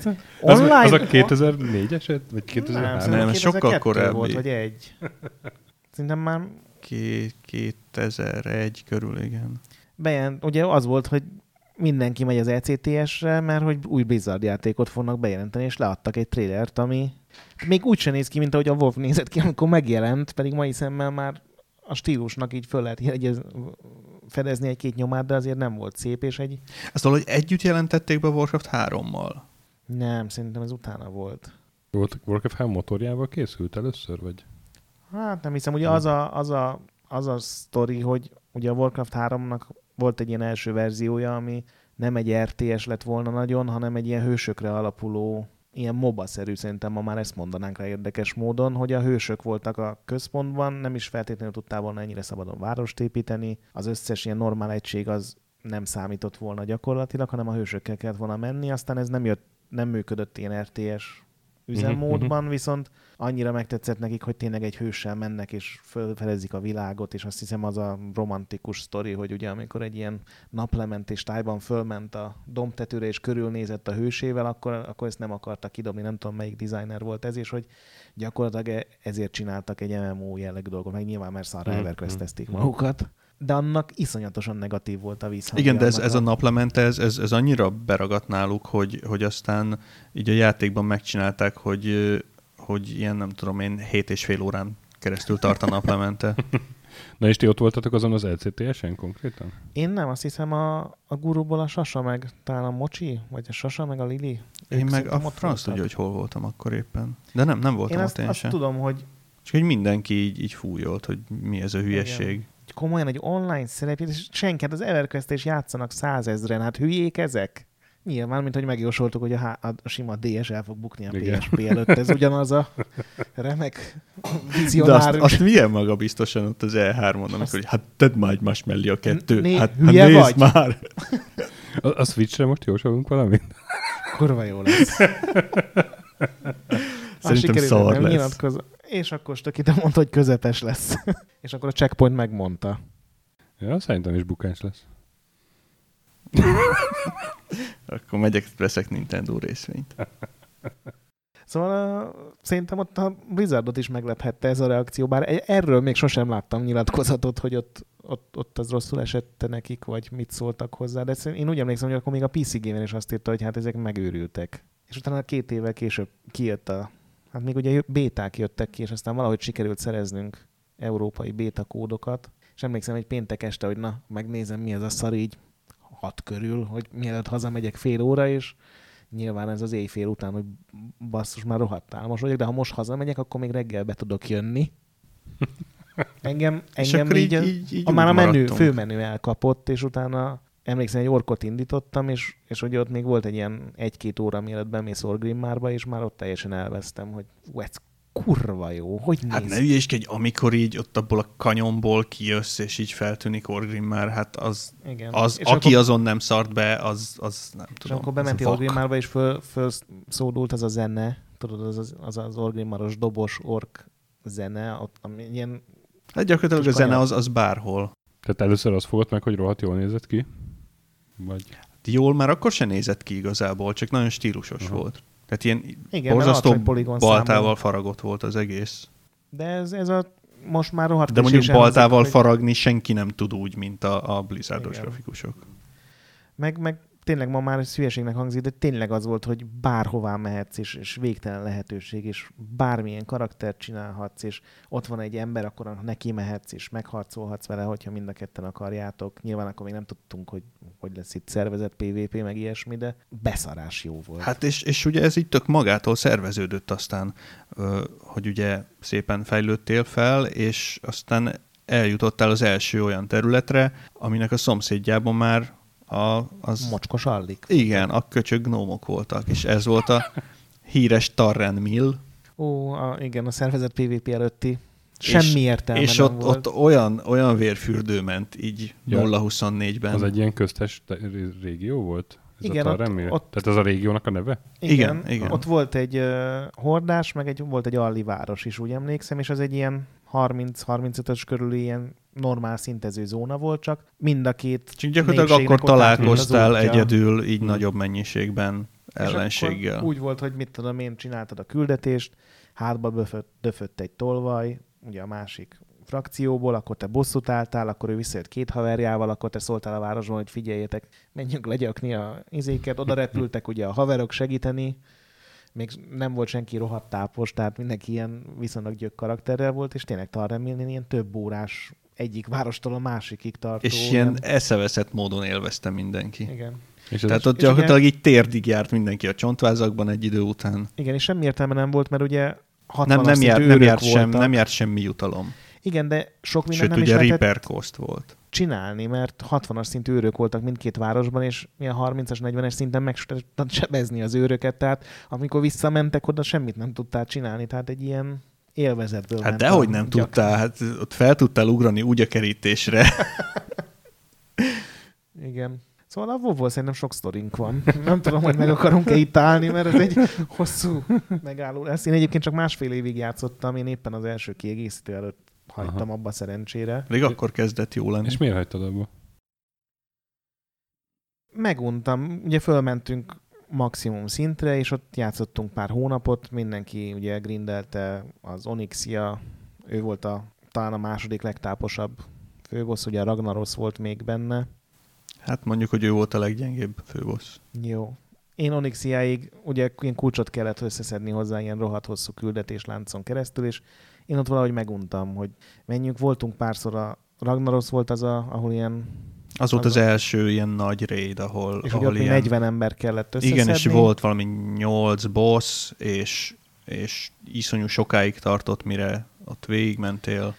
Online... Az a 2004-eset? Vagy 2003? Nem, ez sokkal korábbi. Volt, vagy egy. Szerintem már... 2001 körül, igen. Bejelent, ugye az volt, hogy mindenki megy az ECTS-re, mert hogy új Blizzard játékot fognak bejelenteni, és leadtak egy trailert, ami... Még úgy sem néz ki, mint ahogy a WoW nézett ki, amikor megjelent, pedig mai szemmel már a stílusnak így föl lehet fedezni egy-két nyomát, de azért nem volt szép, és egy... Azt valahogy együtt jelentették be Warcraft 3-mal? Nem, szerintem ez utána volt. Volt Warcraft 3 motorjával készült először, vagy? Hát nem hiszem, ugye az a sztori, hogy ugye a Warcraft 3-nak volt egy ilyen első verziója, ami nem egy RTS lett volna nagyon, hanem egy ilyen hősökre alapuló... Ilyen MOBA-szerű, szerintem ma már ezt mondanánk rá érdekes módon, hogy a hősök voltak a központban, nem is feltétlenül tudtál volna ennyire szabadon várost építeni, az összes ilyen normál egység az nem számított volna gyakorlatilag, hanem a hősökkel kellett volna menni, aztán ez nem működött ilyen RTS üzemmódban, viszont annyira megtetszett nekik, hogy tényleg egy hőssel mennek, és felfedezik a világot, és azt hiszem az a romantikus sztori, hogy ugye amikor egy ilyen naplementés tájban fölment a dombtetőre, és körülnézett a hősével, akkor ezt nem akartak kidobni, nem tudom melyik designer volt ez, és hogy gyakorlatilag ezért csináltak egy MMO jellegű dolgot, meg nyilván már szarra EverQuest-ezték magukat. De annak iszonyatosan negatív volt a visszhangja. Igen, de ez a naplemente, ez annyira beragadt náluk, hogy aztán így a játékban megcsinálták, hogy ilyen, nem tudom én, 7,5 órán keresztül tart a naplemente. Na és ti ott voltatok azon az LCTS-en konkrétan? Én nem, azt hiszem a Guruból a Sasa meg talán a Mocsi, vagy a Sasa meg a Lili. Én meg a franc tudja, hogy hol voltam akkor éppen. De nem voltam ott én sem. Azt tudom, hogy... Csak hogy mindenki így fújolt, hogy mi ez a hülyeség. Igen. Komolyan egy online szerepét, és senki, hát az EverQuest-t is játszanak 100 000-en, hát hülyék ezek? Nyilván, mint hogy megjósoltuk, hogy a sima DS el fog bukni a PSP előtt, ez ugyanaz a remek vizionár. Azt milyen maga biztosan ott az E3-on, amikor, hogy hát tedd már egymás mellé a kettőt, nézd vagy. Már! A Switch-re most jósolunk valamit? Kurva jó lesz. Szerintem szar lesz. És akkor Stöki, te mondta, hogy közepes lesz. És akkor a Checkpoint megmondta. Ja, szerintem is bukás lesz. Akkor megyek, veszek Nintendo részvényt. Szóval szerintem ott a Blizzardot is meglephette ez a reakció, bár erről még sosem láttam nyilatkozatot, hogy ott az rosszul esett nekik, vagy mit szóltak hozzá. De én úgy emlékszem, hogy akkor még a PC Gamer is azt írta, hogy hát ezek megőrültek. És utána 2 évvel később kijött hát még ugye béták jöttek ki, és aztán valahogy sikerült szereznünk európai béta kódokat, és emlékszem egy péntek este, hogy megnézem mi ez a szar így 6 körül, hogy mielőtt hazamegyek fél óra, és nyilván ez az éjfél után, hogy basszus, már rohadtál. Most vagyok, de ha most hazamegyek, akkor még reggel be tudok jönni. Engem így már a menü, főmenü elkapott, és utána emlékszem, egy orkot indítottam, és hogy ott még volt egy ilyen 1-2 óra, mielőtt bemész Orgrimmarba, és már ott teljesen elvesztem, hogy ez kurva jó, hogy néz? Hát ne ügyeskedj, amikor így ott abból a kanyomból kijössz, és így feltűnik Orgrimmar, hát az aki akkor, azon nem szart be, az nem tudom. És akkor bementél Orgrimmarba, és fölszódult ez a zene, tudod, az Orgrimmaros dobos ork zene, ott, ami ilyen... Hát gyakorlatilag a zene az bárhol. Tehát először azt fogott meg, hogy rohadt jól nézett ki? Vagy... Jól már akkor se nézett ki igazából, csak nagyon stílusos volt. Tehát ilyen borzasztó baltával faragott volt az egész. De ez a most már rohadt kis. De mondjuk baltával faragni senki nem tud úgy, mint a Blizzardos grafikusok. Meg tényleg ma már hülyeségnek hangzik, de tényleg az volt, hogy bárhová mehetsz, és végtelen lehetőség, és bármilyen karaktert csinálhatsz, és ott van egy ember, akkor neki mehetsz, és megharcolhatsz vele, hogyha mind a ketten akarjátok. Nyilván akkor még nem tudtunk, hogy lesz itt szervezett PvP, meg ilyesmi, de beszarás jó volt. Hát és ugye ez így tök magától szerveződött aztán, hogy ugye szépen fejlődtél fel, és aztán eljutottál az első olyan területre, aminek a szomszédjában már mocskos allik. Igen, a köcsög gnómok voltak, és ez volt a híres Tarren Mill. Ó, igen, a szervezett PvP előtti semmi értelme és nem volt. És ott olyan vérfürdő ment így 0-24-ben. Az egy ilyen köztes régió volt? Ez igen, a Tarren Mill? Tehát ez a régiónak a neve? Igen. Ott volt egy hordás, meg volt egy alliváros is, úgy emlékszem, és az egy ilyen 30-35-ös körül ilyen normál szintező zóna volt, csak mind a két népségnek. Csak gyakorlatilag akkor találkoztál egyedül így nagyobb mennyiségben ellenséggel. Úgy volt, hogy mit tudom én, csináltad a küldetést, hátba döfött egy tolvaj, ugye a másik frakcióból, akkor te bosszút álltál, akkor ő visszajött két haverjával, akkor te szóltál a városban, hogy figyeljetek, menjünk legyakni a izéket, oda repültek ugye a haverok segíteni, még nem volt senki rohadt tápos, tehát mindenki ilyen viszonylag gyök karakterrel volt, és tényleg Tarren Millnél ilyen több órás egyik várostól a másikig tartó. És ilyen eszeveszett módon élvezte mindenki. Igen. Tehát ott gyakorlatilag így térdig járt mindenki a csontvázakban egy idő után. Igen, és semmi értelme nem volt, mert ugye 60-as szintű őrök voltak. Nem járt semmi jutalom. Igen, de sok minden nem is lehetett... Sőt, ugye Reaper Cost volt. Csinálni, mert 60-as szintű őrök voltak mindkét városban, és ilyen 30-as, 40-es szinten meg sebezni az őröket, tehát amikor visszamentek oda, semmit nem tudtál csinálni, tehát egy ilyen élvezetből. Hát dehogy nem tudtál, hát ott fel tudtál ugrani úgy a kerítésre. Igen. Szóval a WoW-ból szerintem sok sztorink van. Nem tudom, hogy meg akarunk-e itt állni, mert ez egy hosszú megálló lesz. Én egyébként csak másfél évig játszottam, én éppen az első kiegészítő előtt hagytam abba szerencsére. Még akkor kezdett jó lenni. És miért hagytad abba? Meguntam. Ugye fölmentünk maximum szintre, és ott játszottunk pár hónapot. Mindenki ugye grindelte, az Onyxia, ő volt talán a második legtáposabb főbossz, ugye a Ragnaros volt még benne. Hát mondjuk, hogy ő volt a leggyengébb főbossz. Jó. Én Onyxiáig ugye ilyen kulcsot kellett összeszedni hozzá ilyen rohadt hosszú küldetésláncon keresztül, és én ott valahogy meguntam, hogy menjünk, voltunk párszor, a Ragnaros volt az, ahol ilyen... Az volt az első ilyen nagy raid, ahol... És ahol ilyen... 40 ember kellett összeszedni. Igen, és volt valami 8 boss, és iszonyú sokáig tartott, mire ott végigmentél.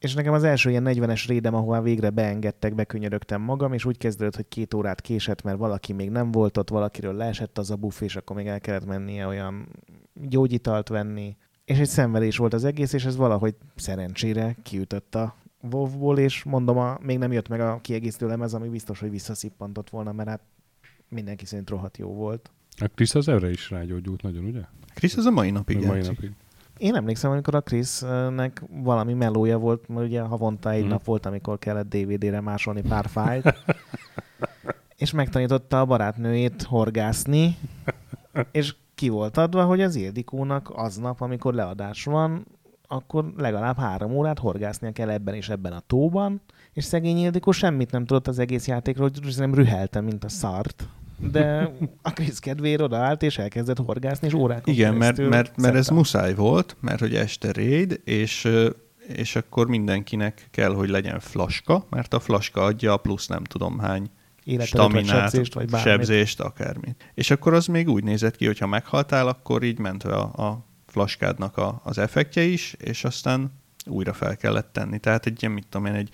És nekem az első ilyen 40-es raidem, ahová végre beengedtek, bekönyörögtem magam, és úgy kezdődött, hogy 2 órát késett, mert valaki még nem volt ott, valakiről leesett az a buff, és akkor még el kellett mennie olyan gyógyitalt venni. És egy szenvedés volt az egész, és ez valahogy szerencsére kiütött a WoW-ból, és mondom, még nem jött meg a kiegészítő lemez, ami biztos, hogy visszaszippantott volna, mert hát mindenki szerint rohadt jó volt. A Krisz az erre is rágyógyult nagyon, ugye? Krisz az a mai napig játszik. Én emlékszem, amikor a Krisznek valami melója volt, mert ugye havonta egy nap volt, amikor kellett DVD-re másolni pár fájt, és megtanította a barátnőjét horgászni, és ki volt adva, hogy az Ildikónak aznap, amikor leadás van, akkor legalább 3 órát horgásznia kell ebben és ebben a tóban, és szegény Ildikó semmit nem tudott az egész játékról, hogy nem rühelte, mint a szart, de a Krisz kedvéért odaállt, és elkezdett horgászni, és órákon igen, mert ez muszáj volt, mert hogy este raid, és akkor mindenkinek kell, hogy legyen flaska, mert a flaska adja a plusz nem tudom hány életet, vagy sebzést, vagy bármit. Sebzést, akármit. És akkor az még úgy nézett ki, hogyha meghaltál, akkor így ment a flaskádnak az effektje is, és aztán újra fel kellett tenni. Tehát egy ilyen, mit tudom én, egy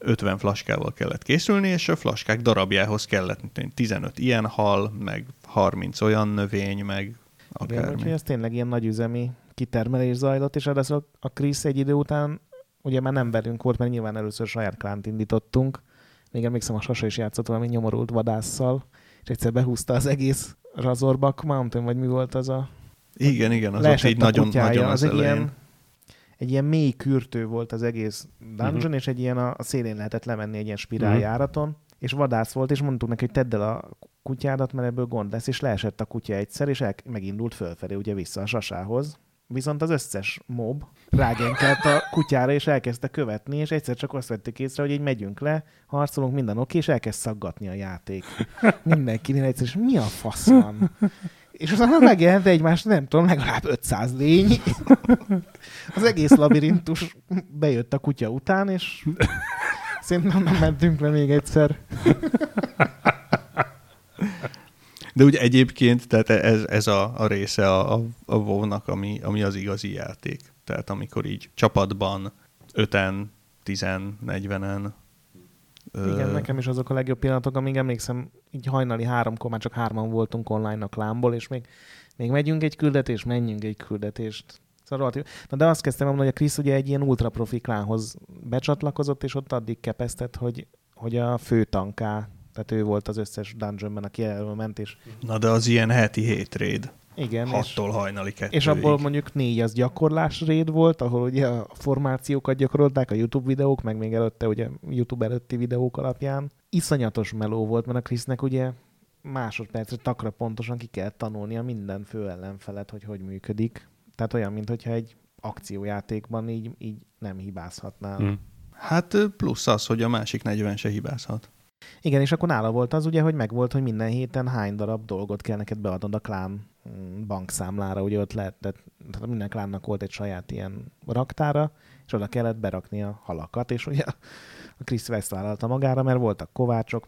50 flaskával kellett készülni, és a flaskák darabjához kellett 15 ilyen hal, meg 30 olyan növény, meg akármi. Igen, úgyhogy ez tényleg ilyen nagyüzemi kitermelés zajlott, és ráadásul a Krisz egy idő után ugye már nem velünk volt, mert nyilván először saját klánt indítottunk. Még emlékszem, a Sasa is játszott valami nyomorult vadásszal, és egyszer behúzta az egész Razorback Mountain, vagy mi volt az a... Igen, az ott így nagyon az elején. Egy ilyen mély kürtő volt az egész dungeon, és egy ilyen a szélén lehetett lemenni egy ilyen spiráljáraton, és vadász volt, és mondtuk neki, hogy tedd el a kutyádat, mert ebből gond lesz, és leesett a kutya egyszer, és megindult fölfelé, ugye vissza a Sasához. Viszont az összes mob rágenkelt a kutyára, és elkezdte követni, és egyszer csak azt vettük észre, hogy így megyünk le, harcolunk, minden oké, és elkezd szaggatni a játék. Mindenkinél egyszer, és mi a fasz van? És aztán megjelent egymást, nem tudom, legalább 500 lény. Az egész labirintus bejött a kutya után, és szerintem nem mentünk le még egyszer. De úgy egyébként, tehát ez a része a WoW-nak, ami az igazi játék. Tehát amikor így csapatban 5-en, 10-en, 40-en. Igen, nekem is azok a legjobb pillanatok, amíg emlékszem, így hajnali 3-kor már csak 3-an voltunk online a klámból, és még menjünk egy küldetést. Szóval, na de azt kezdtem mondani, hogy a Krisz ugye egy ilyen ultraprofi klánhoz becsatlakozott, és ott addig kepesztett, hogy a főtanká, tehát ő volt az összes dungeonben, aki elől ment is. Na de az ilyen heti 7 raid. Igen. 6-tól hajnali 2-ig. És abból mondjuk 4 az gyakorlás raid volt, ahol ugye a formációkat gyakorolták, a YouTube videók, meg még előtte ugye YouTube előtti videók alapján. Iszonyatos meló volt, mert a Krisznek ugye másodpercre takra pontosan ki kell tanulnia minden fő ellenfelet, hogy működik. Tehát olyan, mintha egy akciójátékban így nem hibázhatnál. Hát plusz az, hogy a másik 40 se hibázhat. Igen, és akkor nála volt az ugye, hogy megvolt, hogy minden héten hány darab dolgot kell neked beadnod a klán bankszámlára, ugye ott lehetett, tehát minden klánnak volt egy saját ilyen raktára, és oda kellett berakni a halakat, és ugye a Krisz veszvállalta magára, mert voltak kovácsok,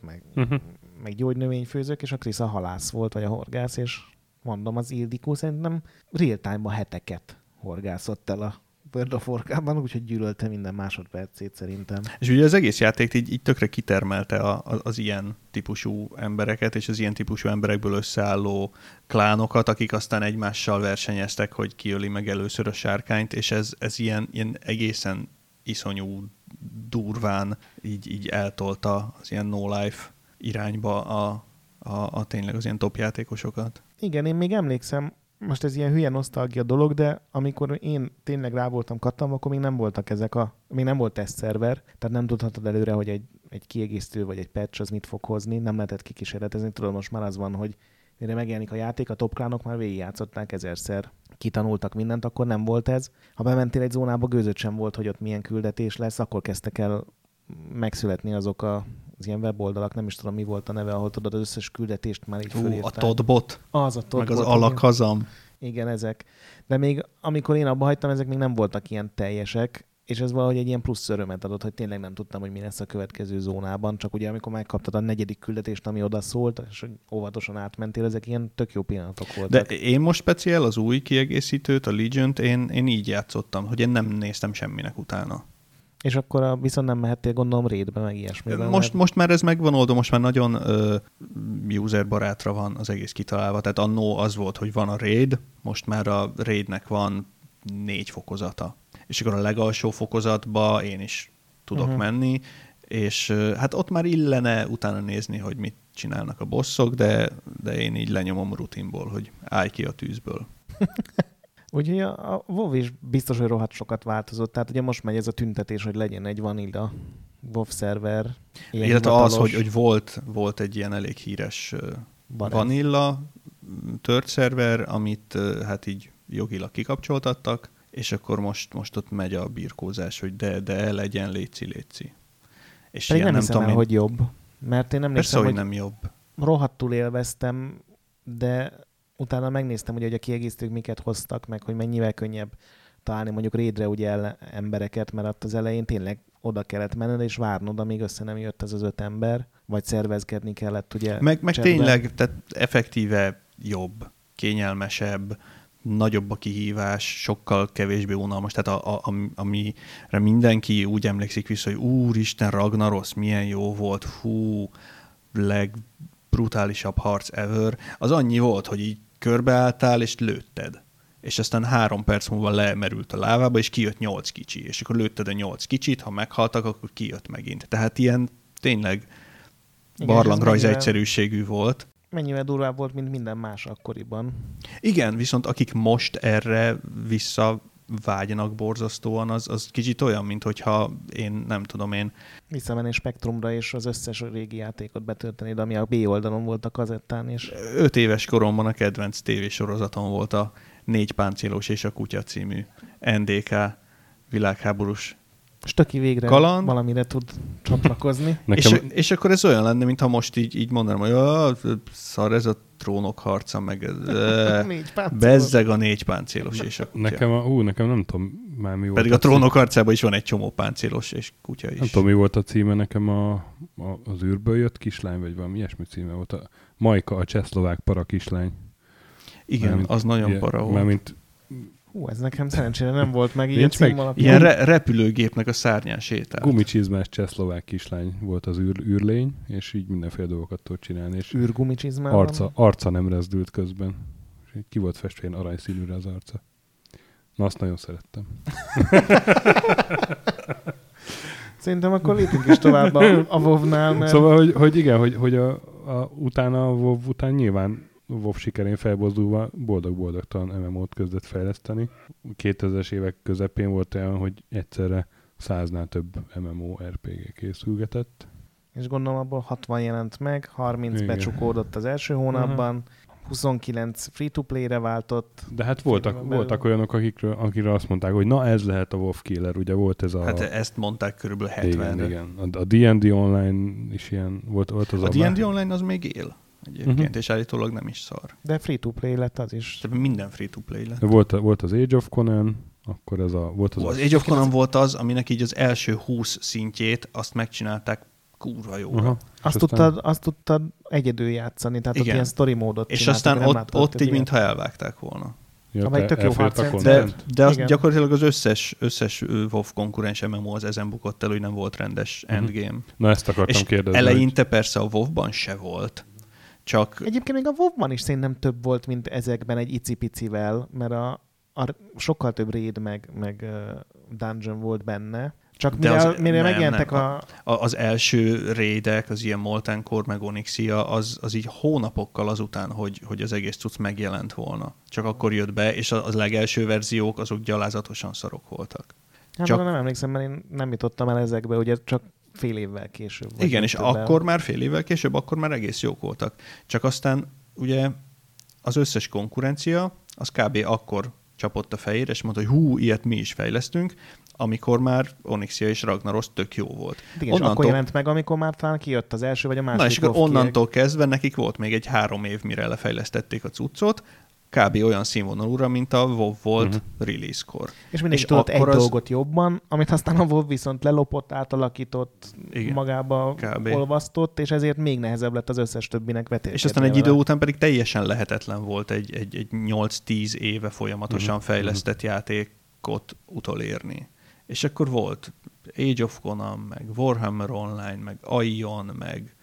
meg gyógynövényfőzők, és a Krisz a halász volt, vagy a horgász, és mondom, az Ildikó szerintem real time-ban heteket horgászott el a World of Warcraft-ban, úgyhogy gyűlölte minden másodpercét szerintem. És ugye az egész játék így tökre kitermelte az ilyen típusú embereket, és az ilyen típusú emberekből összeálló klánokat, akik aztán egymással versenyeztek, hogy ki öli meg először a sárkányt, és ez ilyen egészen iszonyú durván így eltolta az ilyen no-life irányba a tényleg az ilyen top játékosokat. Igen, én még emlékszem, most ez ilyen hülye nosztalgia dolog, de amikor én tényleg rá voltam kattanva, akkor még nem voltak még nem volt tesztszerver, tehát nem tudhatod előre, hogy egy kiegészítő vagy egy patch az mit fog hozni, nem lehetett kikísérletezni, tudom, most már az van, hogy mire megjelenik a játék, a topklánok már végigjátszották 1000-szer, kitanultak mindent, akkor nem volt ez. Ha bementél egy zónába, gőzöd sem volt, hogy ott milyen küldetés lesz, akkor kezdtek el megszületni azok az ilyen weboldalak, nem is tudom, mi volt a neve, ahol tudod az összes küldetést már így fölírták. A Todbot, meg az Alakazam. Igen, ezek. De még amikor én abba hagytam, ezek még nem voltak ilyen teljesek, és ez valahogy egy ilyen plusz örömet adott, hogy tényleg nem tudtam, hogy mi lesz a következő zónában, csak ugye amikor megkaptad a 4. küldetést, ami oda szólt, és óvatosan átmentél, ezek ilyen tök jó pillanatok voltak. De én most speciál az új kiegészítőt, a Legion-t, én így játszottam, hogy én nem néztem semminek utána. És akkor viszont nem mehettél, gondolom, raidbe, meg ilyesmiben. Most már ez megvan oldó, most már nagyon userbarátra van az egész kitalálva. Tehát annó az volt, hogy van a raid, most már a raidnek van 4 fokozata. És akkor a legalsó fokozatba én is tudok menni, és hát ott már illene utána nézni, hogy mit csinálnak a bosszok, de én így lenyomom rutinból, hogy állj ki a tűzből. Úgyhogy a WoW is biztos, hogy rohadt sokat változott. Tehát ugye most megy ez a tüntetés, hogy legyen egy vanilla WoW szerver. Illetve az, hogy volt egy ilyen elég híres vanilla tört szerver, amit hát így jogilag kikapcsoltattak, és akkor most ott megy a birkózás, hogy de legyen léci. És ilyen, nem hiszem el, hogy jobb. Mert én emlékszem, hogy nem jobb. Rohadtul élveztem, de utána megnéztem, ugye, hogy a kiegészítők miket hoztak, meg hogy mennyivel könnyebb találni mondjuk raidre ugye embereket, mert ott az elején tényleg oda kellett menned, és várnod, amíg össze nem jött ez az 5 ember, vagy szervezkedni kellett, ugye? Meg tényleg, tehát effektíve jobb, kényelmesebb, nagyobb a kihívás, sokkal kevésbé unalmas, tehát amire mindenki úgy emlékszik vissza, hogy úristen, Ragnaros, milyen jó volt, hú, legbrutálisabb harc ever, az annyi volt, hogy így körbeálltál és lőtted. És aztán 3 perc múlva lemerült a lávába, és kijött 8 kicsi, és akkor lőtted a 8 kicsit, ha meghaltak, akkor kijött megint. Tehát ilyen tényleg barlangrajz egyszerűségű volt. Mennyivel durvább volt, mint minden más akkoriban. Igen, viszont akik most erre visszavágyanak borzasztóan, az kicsit olyan, mint hogyha én... visszamenni Spektrumra, és az összes régi játékot betöltenéd, ami a B oldalon volt a kazettán. És... 5 éves koromban a kedvenc tévésorozaton volt a 4 páncélos és a kutya című NDK világháborús Stöki végre kaland. Valamire tud csatlakozni. Nekem... és akkor ez olyan lenne, mintha most így mondanám, hogy szar ez a trónok harca, meg bezzeg a 4 páncélos és a kutya. Nekem nem tudom már mi volt. Pedig a trónok harcában is van egy csomó páncélos és kutya is. Nem tudom, mi volt a címe, nekem az űrből jött kislány, vagy valami ilyesmi címe volt. A Majka, a csehszlovák para kislány. Igen, mint, az nagyon para volt. Mint... Hú, ez nekem szerencsére nem volt meg ilyen cím alapján. Ilyen repülőgépnek a szárnyán sétált. Gumicsizmás csehszlovák kislány volt az űrlény, és így mindenféle dolgokat tudott csinálni. Űrgumicsizmában? Arca nem rezdült közben. És ki volt festve ilyen aranyszínűre az arca. Na, azt nagyon szerettem. Szerintem akkor lépünk is tovább a WoW-nál. Mert... Szóval, hogy igen, hogy utána a WoW után nyilván WoW sikerén felbozdulva boldog-boldogtalan MMO-t kezdett fejleszteni. 2000-es évek közepén volt olyan, hogy egyszerre 100-nál több MMORPG készülgetett. És gondolom abból 60 jelent meg, 30 igen. Becsukódott az első hónapban, 29 free-to-play-re váltott. De hát voltak olyanok, akikre azt mondták, hogy na ez lehet a WoW killer, ugye volt ez a... Hát ezt mondták körülbelül 70-re. Igen. A D&D Online is ilyen volt az a... A D&D Online az még él. Egyébként, és állítólag nem is szar. De free-to-play lett az is. Tehát minden free-to-play lett. Volt az Age of Conan, akkor ez a... Volt az Age of Conan volt az, aminek így az első 20 szintjét, azt megcsinálták kurva jóra. Azt tudtad egyedül játszani, tehát igen. Ott ilyen story módot és aztán ott így mintha elvágták volna. Ja, amely tök jó harcrendszer. De azt gyakorlatilag az összes WoW konkurens MMO az ezen bukott el, hogy nem volt rendes endgame. Na ezt akartam és kérdezni. És eleinte persze a WoW-ban se volt. Csak... Egyébként még a WoW-ban is szerintem több volt, mint ezekben egy icipicivel, mert a sokkal több raid meg dungeon volt benne. Csak mire megjelentek az első raidek, az ilyen Molten Core, meg Onyxia, az így hónapokkal azután, hogy az egész cucc megjelent volna. Csak akkor jött be, és az legelső verziók, azok gyalázatosan szarok voltak. Hát nem emlékszem, mert én nem jutottam el ezekbe, ugye csak fél évvel később. Igen, és akkor már fél évvel később, akkor már egész jók voltak. Csak aztán ugye az összes konkurencia, az kb. Akkor csapott a fejére, és mondta, hogy hú, ilyet mi is fejlesztünk, amikor már Onyxia és Ragnaros tök jó volt. Igen, onnantól... akkor jelent meg, amikor már talán kijött az első, vagy a második. Na, és akkor onnantól kezdve nekik volt még egy 3 év, mire lefejlesztették a cuccot, kb. Olyan színvonalúra, mint a WoW volt release-kor. És mindenki tudott egy dolgot jobban, amit aztán a WoW viszont lelopott, átalakított, igen, magába kb. Olvasztott, és ezért még nehezebb lett az összes többinek vetélkedni. És aztán egy idő után pedig teljesen lehetetlen volt egy 8-10 éve folyamatosan fejlesztett játékot utolérni. És akkor volt Age of Conan, meg Warhammer Online, meg Aion, meg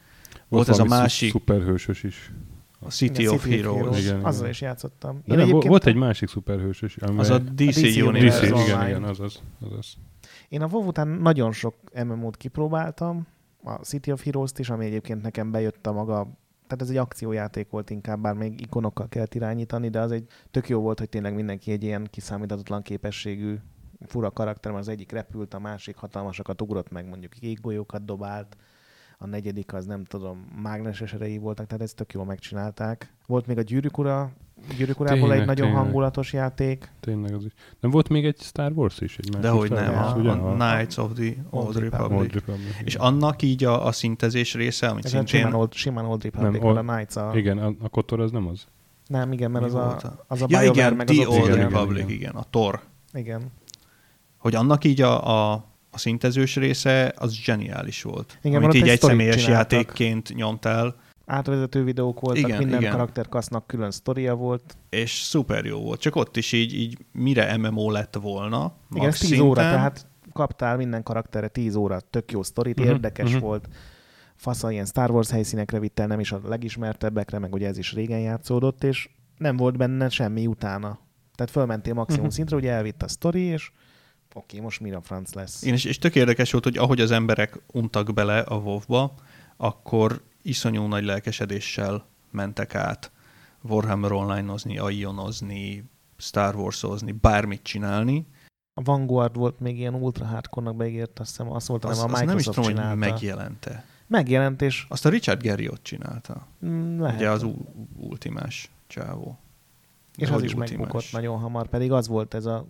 volt ez a másik... szuperhősös is. A City of Heroes. Igen, azzal is játszottam. De volt egy másik szuperhősös. Az a DC Universe. Igen, azaz. Én a WoW után nagyon sok MMO-t kipróbáltam, a City of Heroes-t is, ami egyébként nekem bejött a maga, tehát ez egy akciójáték volt inkább, bár még ikonokkal kellett irányítani, de az egy tök jó volt, hogy tényleg mindenki egy ilyen kiszámíthatatlan képességű fura karakter, mert az egyik repült, a másik hatalmasakat ugrott meg, mondjuk éggolyókat dobált, a 4. az nem tudom, mágneses erejé voltak, tehát ezt tök jól megcsinálták. Volt még a Gyűrűk Ura, Gyűrűk Urából egy nagyon hangulatos játék. Tényleg az is. Nem volt még egy Star Wars is? Dehogy nem, a Knights of the Old Republic. És annak így a szintezés része, amit szintén... Simán Old Republic, nem, a Knights a... Igen, a Kotor az nem az? Nem, igen, mert az a BioWare, meg az Old Republic, igen, a Tor. Igen. Hogy annak így a a szintezős része az zseniális volt. Igen, amit így egy személyes játékként nyomtál. Átvezető videók voltak, igen, minden karakterkasznak külön sztoria volt. És szuper jó volt, csak ott is így mire MMO lett volna. Igen, 10 óra, tehát kaptál minden karakterre 10 óra, tök jó sztorit, érdekes volt. Fasza, ilyen Star Wars helyszínekre vitt el, nem is a legismertebbekre, meg ugye ez is régen játszódott, és nem volt benne semmi utána. Tehát fölmentél maximum szintre, ugye elvitt a sztori, és oké, most mi a franc lesz. És tök érdekes volt, hogy ahogy az emberek untak bele a WoW-ba, akkor iszonyú nagy lelkesedéssel mentek át Warhammer Online-ozni, Aion-ozni, Star Wars-ozni, bármit csinálni. A Vanguard volt még ilyen ultra hardcore-nak beígért, azt hiszem, azt mondta, nem a Microsoft csinálta. Azt nem is tudom, hogy megjelente. Megjelent, és... Azt a Richard Garriott csinálta. Lehet. Ugye az ultimás csávó. És az is megbukott nagyon hamar, pedig az volt ez a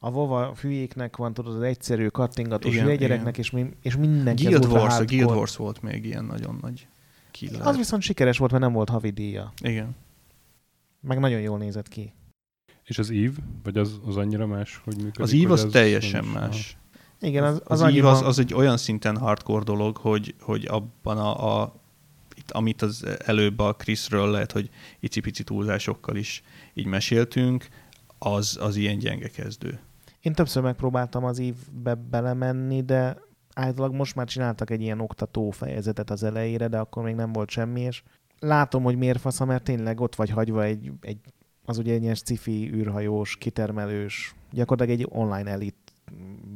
WoW hülyéknek van, tudod, az egyszerű kattingatós hülye gyereknek, és mindenki Guild Wars, a Guild Wars volt még ilyen nagyon nagy killer. Az viszont sikeres volt, mert nem volt havi díja. Igen. Meg nagyon jól nézett ki. És az Eve? Vagy az annyira más, hogy működik? Az Eve az teljesen más. Igen, az Eve az egy olyan szinten hardcore dolog, hogy abban amit az előbb a Chrisről lehet, hogy icipici túlzásokkal is így meséltünk, az ilyen gyenge kezdő. Én többször megpróbáltam az Eve-be belemenni, de általában most már csináltak egy ilyen oktató fejezetet az elejére, de akkor még nem volt semmi, és látom, hogy miért fasz, mert tényleg ott vagy hagyva egy az ugye egy ilyen sci-fi űrhajós, kitermelős, gyakorlatilag egy online elit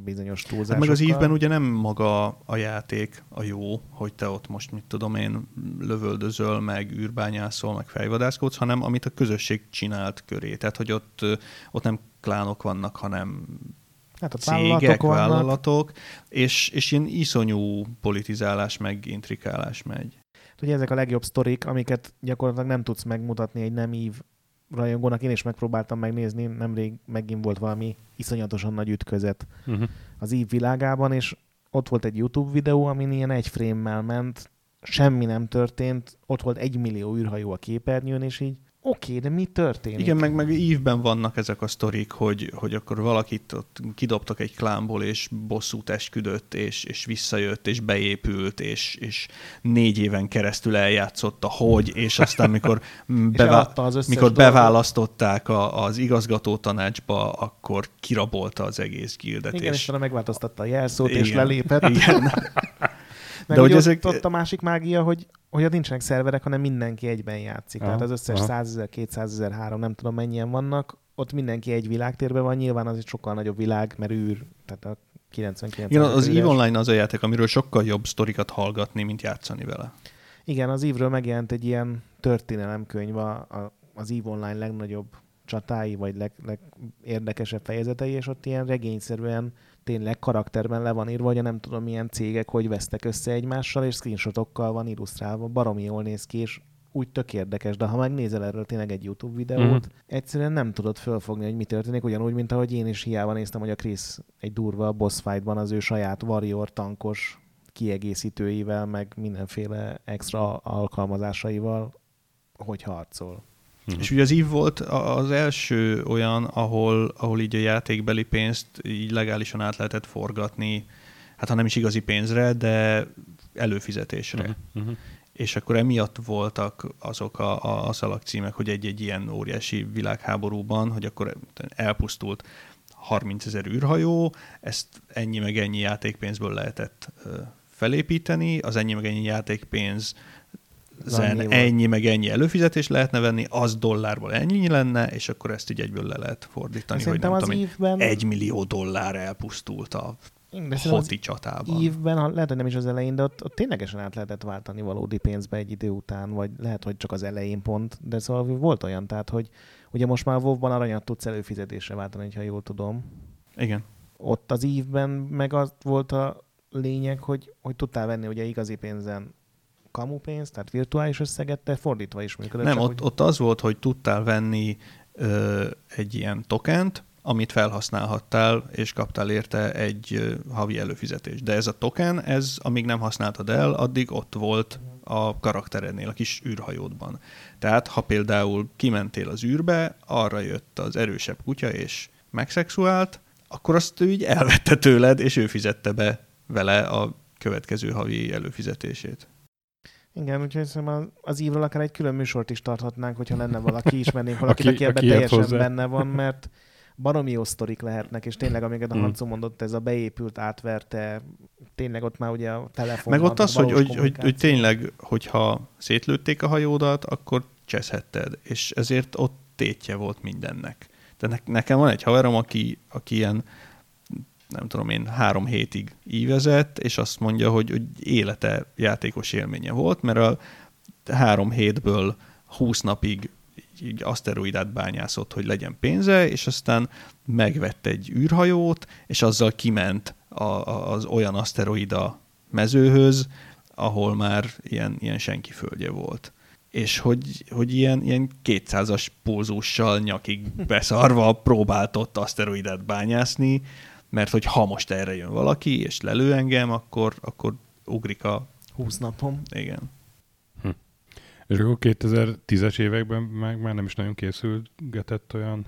bizonyos túlzásokkal. Hát meg az Eve-ben ugye nem maga a játék a jó, hogy te ott most mit tudom én lövöldözöl, meg űrbányászol, meg fejvadászkodsz, hanem amit a közösség csinált köré. Tehát, hogy ott nem klánok vannak, hanem cégek, vállalatok, és ilyen iszonyú politizálás, meg intrikálás megy. Ugye ezek a legjobb sztorik, amiket gyakorlatilag nem tudsz megmutatni egy nem Eve rajongónak. Én is megpróbáltam megnézni, nemrég megint volt valami iszonyatosan nagy ütközet az Eve világában, és ott volt egy YouTube videó, amin ilyen egy frame-mel ment, semmi nem történt, ott volt 1 millió űrhajó a képernyőn, és így de mi történik? Igen, meg Eve-ben vannak ezek a sztorik, hogy akkor valakit ott kidobtak egy klánból, és bosszút esküdött, és visszajött, és beépült, és 4 éven keresztül eljátszotta, hogy, és aztán mikor, mikor beválasztották az igazgató tanácsba, akkor kirabolta az egész gildet. Igen, és aztán megváltoztatta a jelszót, és lelépett. Igen. Meg ugye ott a másik mágia, hogy ott nincsenek szerverek, hanem mindenki egyben játszik. Tehát az összes 100 000, 200 000, 3, nem tudom mennyien vannak, ott mindenki egy világtérben van, nyilván az egy sokkal nagyobb világ, mert űr, tehát a 99. Igen, az Eve Online az a játék, amiről sokkal jobb sztorikat hallgatni, mint játszani vele. Igen, az Eve-ről megjelent egy ilyen történelemkönyv, az Eve Online legnagyobb csatái, vagy legérdekesebb fejezetei, és ott ilyen regényszerűen tényleg karakterben le van írva, hogy nem tudom milyen cégek, hogy vesztek össze egymással, és screenshotokkal van illusztrálva, baromi jól néz ki, és úgy tök érdekes, de ha megnézel erről tényleg egy YouTube videót, egyszerűen nem tudod fölfogni, hogy mi történik, ugyanúgy, mint ahogy én is hiába néztem, hogy a Chris egy durva boss fightban az ő saját warrior tankos kiegészítőivel, meg mindenféle extra alkalmazásaival, hogy harcol. És ugye az Eve volt az első olyan, ahol így a játékbeli pénzt így legálisan át lehetett forgatni, hát ha nem is igazi pénzre, de előfizetésre. És akkor emiatt voltak azok a szalagcímek, hogy egy-egy ilyen óriási világháborúban, hogy akkor elpusztult 30 000 űrhajó, ezt ennyi meg ennyi játékpénzből lehetett felépíteni, az ennyi meg ennyi játékpénz ennyi meg ennyi előfizetés lehetne venni, az dollárból ennyi lenne, és akkor ezt így egyből le lehet fordítani, de hogy nem tudom, Eve-ben... $1 millió elpusztult a hoti csatában. Eve-ben, lehet, hogy nem is az elején, de ott ténylegesen át lehetett váltani valódi pénzbe egy idő után, vagy lehet, hogy csak az elején pont, de szóval volt olyan, tehát, hogy ugye most már WoW-ban aranyat tudsz előfizetésre váltani, ha jól tudom. Igen. Ott az Eve-ben meg az volt a lényeg, hogy tudtál venni ugye igazi pénzen kamupénzt, tehát virtuális összeget, de fordítva is működött. Nem, ott az volt, hogy tudtál venni egy ilyen tokent, amit felhasználhattál, és kaptál érte egy havi előfizetést. De ez a token, amíg nem használtad el, addig ott volt a karakterednél, a kis űrhajódban. Tehát, ha például kimentél az űrbe, arra jött az erősebb kutya, és megszexuált, akkor azt ő így elvette tőled, és ő fizette be vele a következő havi előfizetését. Igen, úgyhogy szerintem az Eve-ről akár egy külön műsort is tarthatnánk, hogyha lenne valaki, ismernénk valakit, aki ebben teljesen hozzá benne van, mert baromi jó sztorik lehetnek, és tényleg, amiket a Hancu mondott, ez a beépült, átverte, tényleg ott már ugye a telefon. Meg ott az, hogy tényleg, hogyha szétlőtték a hajódat, akkor cseszhetted, és ezért ott tétje volt mindennek. Tehát nekem van egy haverom, aki ilyen, nem tudom én, 3 hétig ívezett, és azt mondja, hogy élete játékos élménye volt, mert a 3 hétből 20 napig így aszteroidát bányászott, hogy legyen pénze, és aztán megvett egy űrhajót, és azzal kiment az olyan aszteroida mezőhöz, ahol már ilyen senki földje volt. És hogy ilyen 200-as pózussal nyakig beszarva próbált ott aszteroidát bányászni, mert hogy ha most erre jön valaki, és lelő engem, akkor ugrik a... 20 napom. Igen. És akkor 2010-es években már nem is nagyon készülgetett olyan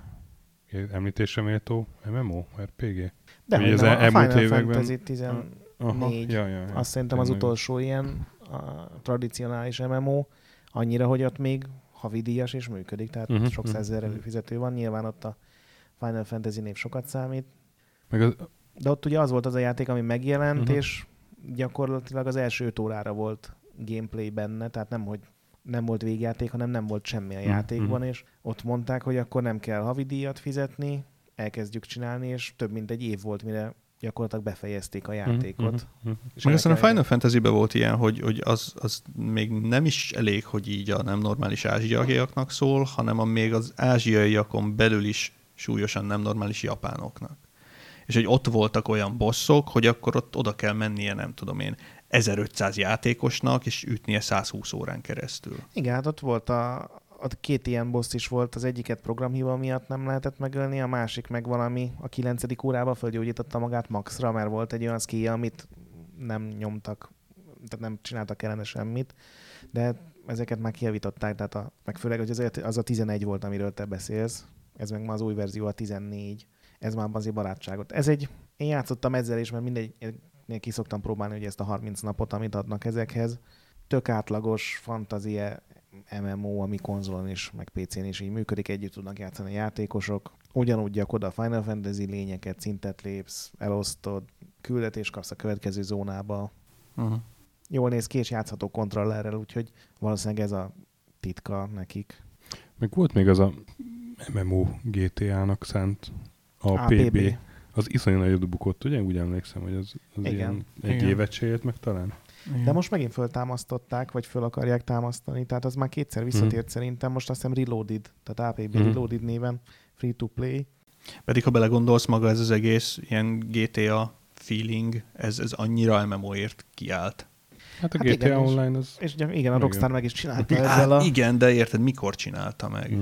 említésre méltó MMORPG? De hogy nem, a Final Fantasy 14. Azt szerintem az utolsó ilyen tradicionális MMO, annyira, hogy ott még havidíjas és működik, tehát sok százezer előfizető van, nyilván ott a Final Fantasy név sokat számít. Meg az... De ott ugye az volt az a játék, ami megjelent, és gyakorlatilag az első 5 órára volt gameplay benne, tehát nem, hogy nem volt végjáték, hanem nem volt semmi a játékban, és ott mondták, hogy akkor nem kell havidíjat fizetni, elkezdjük csinálni, és több mint egy év volt, mire gyakorlatilag befejezték a játékot. És meg aztán a Final Fantasyben volt ilyen, hogy az még nem is elég, hogy így a nem normális ázsiaiaknak szól, hanem a még az ázsiaiakon belül is súlyosan nem normális japánoknak. És hogy ott voltak olyan bosszok, hogy akkor ott oda kell mennie, nem tudom én, 1500 játékosnak, és ütnie 120 órán keresztül. Igen, hát ott volt ott 2 ilyen boss is volt, az egyiket programhiba miatt nem lehetett megölni, a másik meg valami a 9. órában fölgyógyította magát maxra, mert volt egy olyan skillje, amit nem nyomtak, tehát nem csináltak ellene semmit, de ezeket már kijavították, tehát meg főleg, hogy az a 11 volt, amiről te beszélsz, ez meg ma az új verzió a 14, ez már azért barátságot. Én játszottam ezzel is, mert mindegyiknél ki szoktam próbálni, hogy ezt a 30 napot, amit adnak ezekhez, tök átlagos fantazie MMO, ami konzolon is, meg PC-n is így működik, együtt tudnak játszani a játékosok. Ugyanúgy gyakoda a Final Fantasy lényeket, szintet lépsz, elosztod, küldetés kapsz a következő zónába. Jól néz ki, és játszható kontrollerrel, úgyhogy valószínűleg ez a titka nekik. Meg volt még az a MMO GTA-nak szánt APB. Az iszonyú nagyot bukott, ugye? Úgy emlékszem, hogy az ilyen egy évet se élt meg talán. Igen. De most megint föltámasztották, vagy föl akarják támasztani, tehát az már kétszer visszatért szerintem, most azt hiszem Reloaded, tehát APB Reloaded néven, free to play. Pedig ha belegondolsz, maga ez az egész ilyen GTA feeling, ez annyira MMO-ért kiállt. Hát a GTA igen, Online az... És igen, a Rockstar meg is csinálta ezzel igen, de érted, mikor csinálta meg?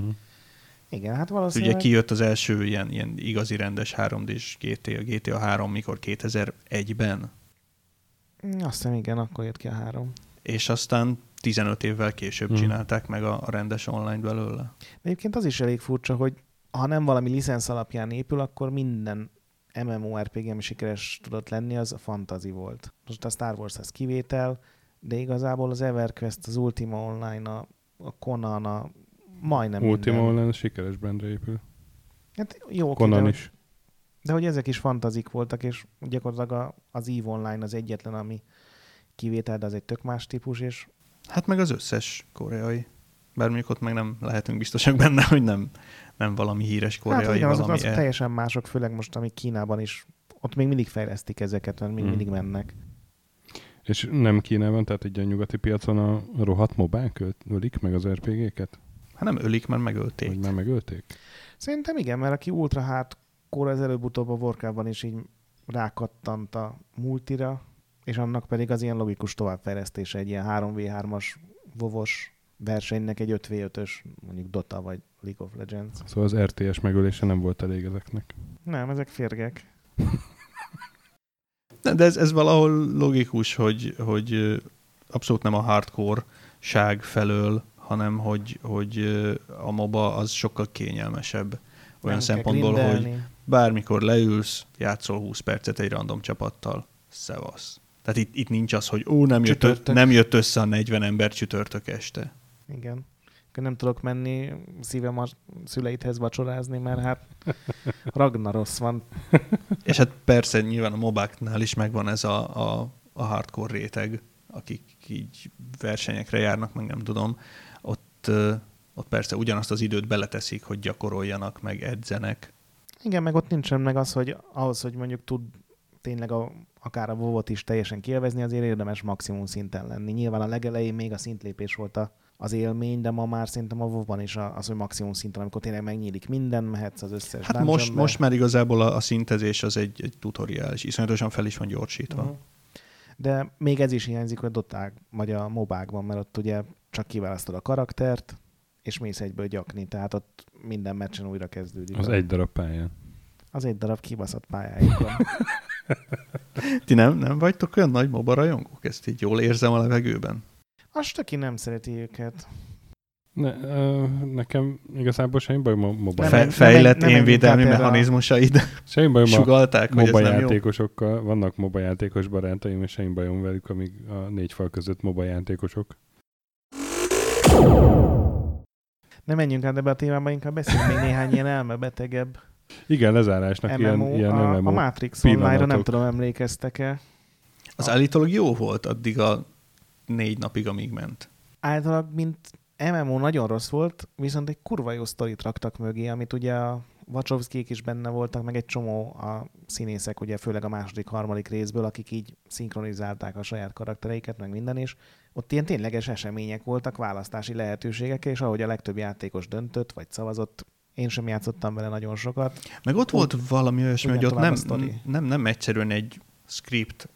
Igen, hát valószínűleg... Ugye kijött az első ilyen igazi rendes 3D-s GTA 3, mikor 2001-ben? Azt hiszem igen, akkor jött ki a 3. És aztán 15 évvel később csinálták meg a rendes online belőle. Egyébként az is elég furcsa, hogy ha nem valami licensz alapján épül, akkor minden MMORPG, ami sikeres tudott lenni, az a fantasy volt. Most a Star Wars az kivétel, de igazából az EverQuest, az Ultima Online, a Conan, majdnem Ultima minden. Online a sikeres brandre épül. Hát jó, Conan is. De hogy ezek is fantazik voltak, és gyakorlatilag az EVE Online az egyetlen, ami kivétel, de az egy tök más típus, és... Hát meg az összes koreai. Bár mondjuk ott meg nem lehetünk biztosak benne, hogy nem valami híres koreai, hát, igen, valami... azok teljesen mások, főleg most, ami Kínában is, ott még mindig fejlesztik ezeket, mert még mindig mennek. És nem Kínában, tehát egy nyugati piacon a rohadt mobák ölik meg az RPG-ket? Hát nem ölik, mert megölték. Vagy már megölték? Szerintem igen, mert aki ultra akkor az előbb-utóbb a Warcraftban is így rákattant a multira, és annak pedig az ilyen logikus továbbfejlesztése, egy ilyen 3v3-as vovos versenynek egy 5v5-ös, mondjuk Dota vagy League of Legends. Szóval az RTS megölése nem volt elég ezeknek. Nem, ezek férgek. De ez valahol logikus, hogy abszolút nem a hardcore-ság felől, hanem hogy a MOBA az sokkal kényelmesebb. Olyan szempontból, hogy bármikor leülsz, játszol 20 percet egy random csapattal, szevasz. Tehát itt nincs az, hogy nem jött össze a 40 ember csütörtök este. Igen. Nem tudok menni szívem a szüleidhez vacsorázni, mert hát Ragnaros van. És hát persze nyilván a mobáknál is megvan ez a hardcore réteg, akik így versenyekre járnak, meg nem tudom. Ott persze ugyanazt az időt beleteszik, hogy gyakoroljanak, meg edzenek. Igen, meg ott nincsen meg az, hogy ahhoz, hogy mondjuk tud tényleg akár a WoW-ot is teljesen kielvezni, azért érdemes maximum szinten lenni. Nyilván a legelején még a szintlépés volt az élmény, de ma már szerintem a WoW-ban is az, hogy maximum szinten, amikor tényleg megnyílik minden, mehetsz az összes dungeonbe. Hát most már igazából a szintezés az egy tutoriális, iszonyatosan fel is van gyorsítva. Uh-huh. De még ez is hiányzik, hogy a doták, vagy a mobákban, mert ott ugye csak kiválasztod a karaktert, és mész egyből gyakni, tehát ott minden meccsen újra kezdődik. Az egy darab pályán. Az egy darab kibaszott pályájuk van. Ti nem vagytok olyan nagy MOBA rajongók? Ezt így jól érzem a levegőben. A Stöki nem szereti őket. Nekem igazából semmi baj MOBA. Fejlett énvédelmi mechanizmusaid sugalták, hogy ez nem jó. Vannak MOBA játékos barátaim, és semmi bajom velük, amíg a négy fal között MOBA játékosok. Ne menjünk át ebbe a témába, inkább beszéljünk még néhány ilyen elmebetegebb. Igen, lezárásnak MMO, ilyen MMO. A Matrix Online-ra nem tudom, emlékeztek-e? Az állítólag jó volt addig a 4 napig, amíg ment. Általában, mint MMO nagyon rossz volt, viszont egy kurva jó sztorit raktak mögé, amit ugye a Wachowskiék is benne voltak, meg egy csomó a színészek, ugye főleg a második, harmadik részből, akik így szinkronizálták a saját karaktereiket, meg minden is. Ott ilyen tényleges események voltak, választási lehetőségek, és ahogy a legtöbb játékos döntött, vagy szavazott, én sem játszottam vele nagyon sokat. Meg ott volt valami olyasmi, hogy ott nem egyszerűen egy script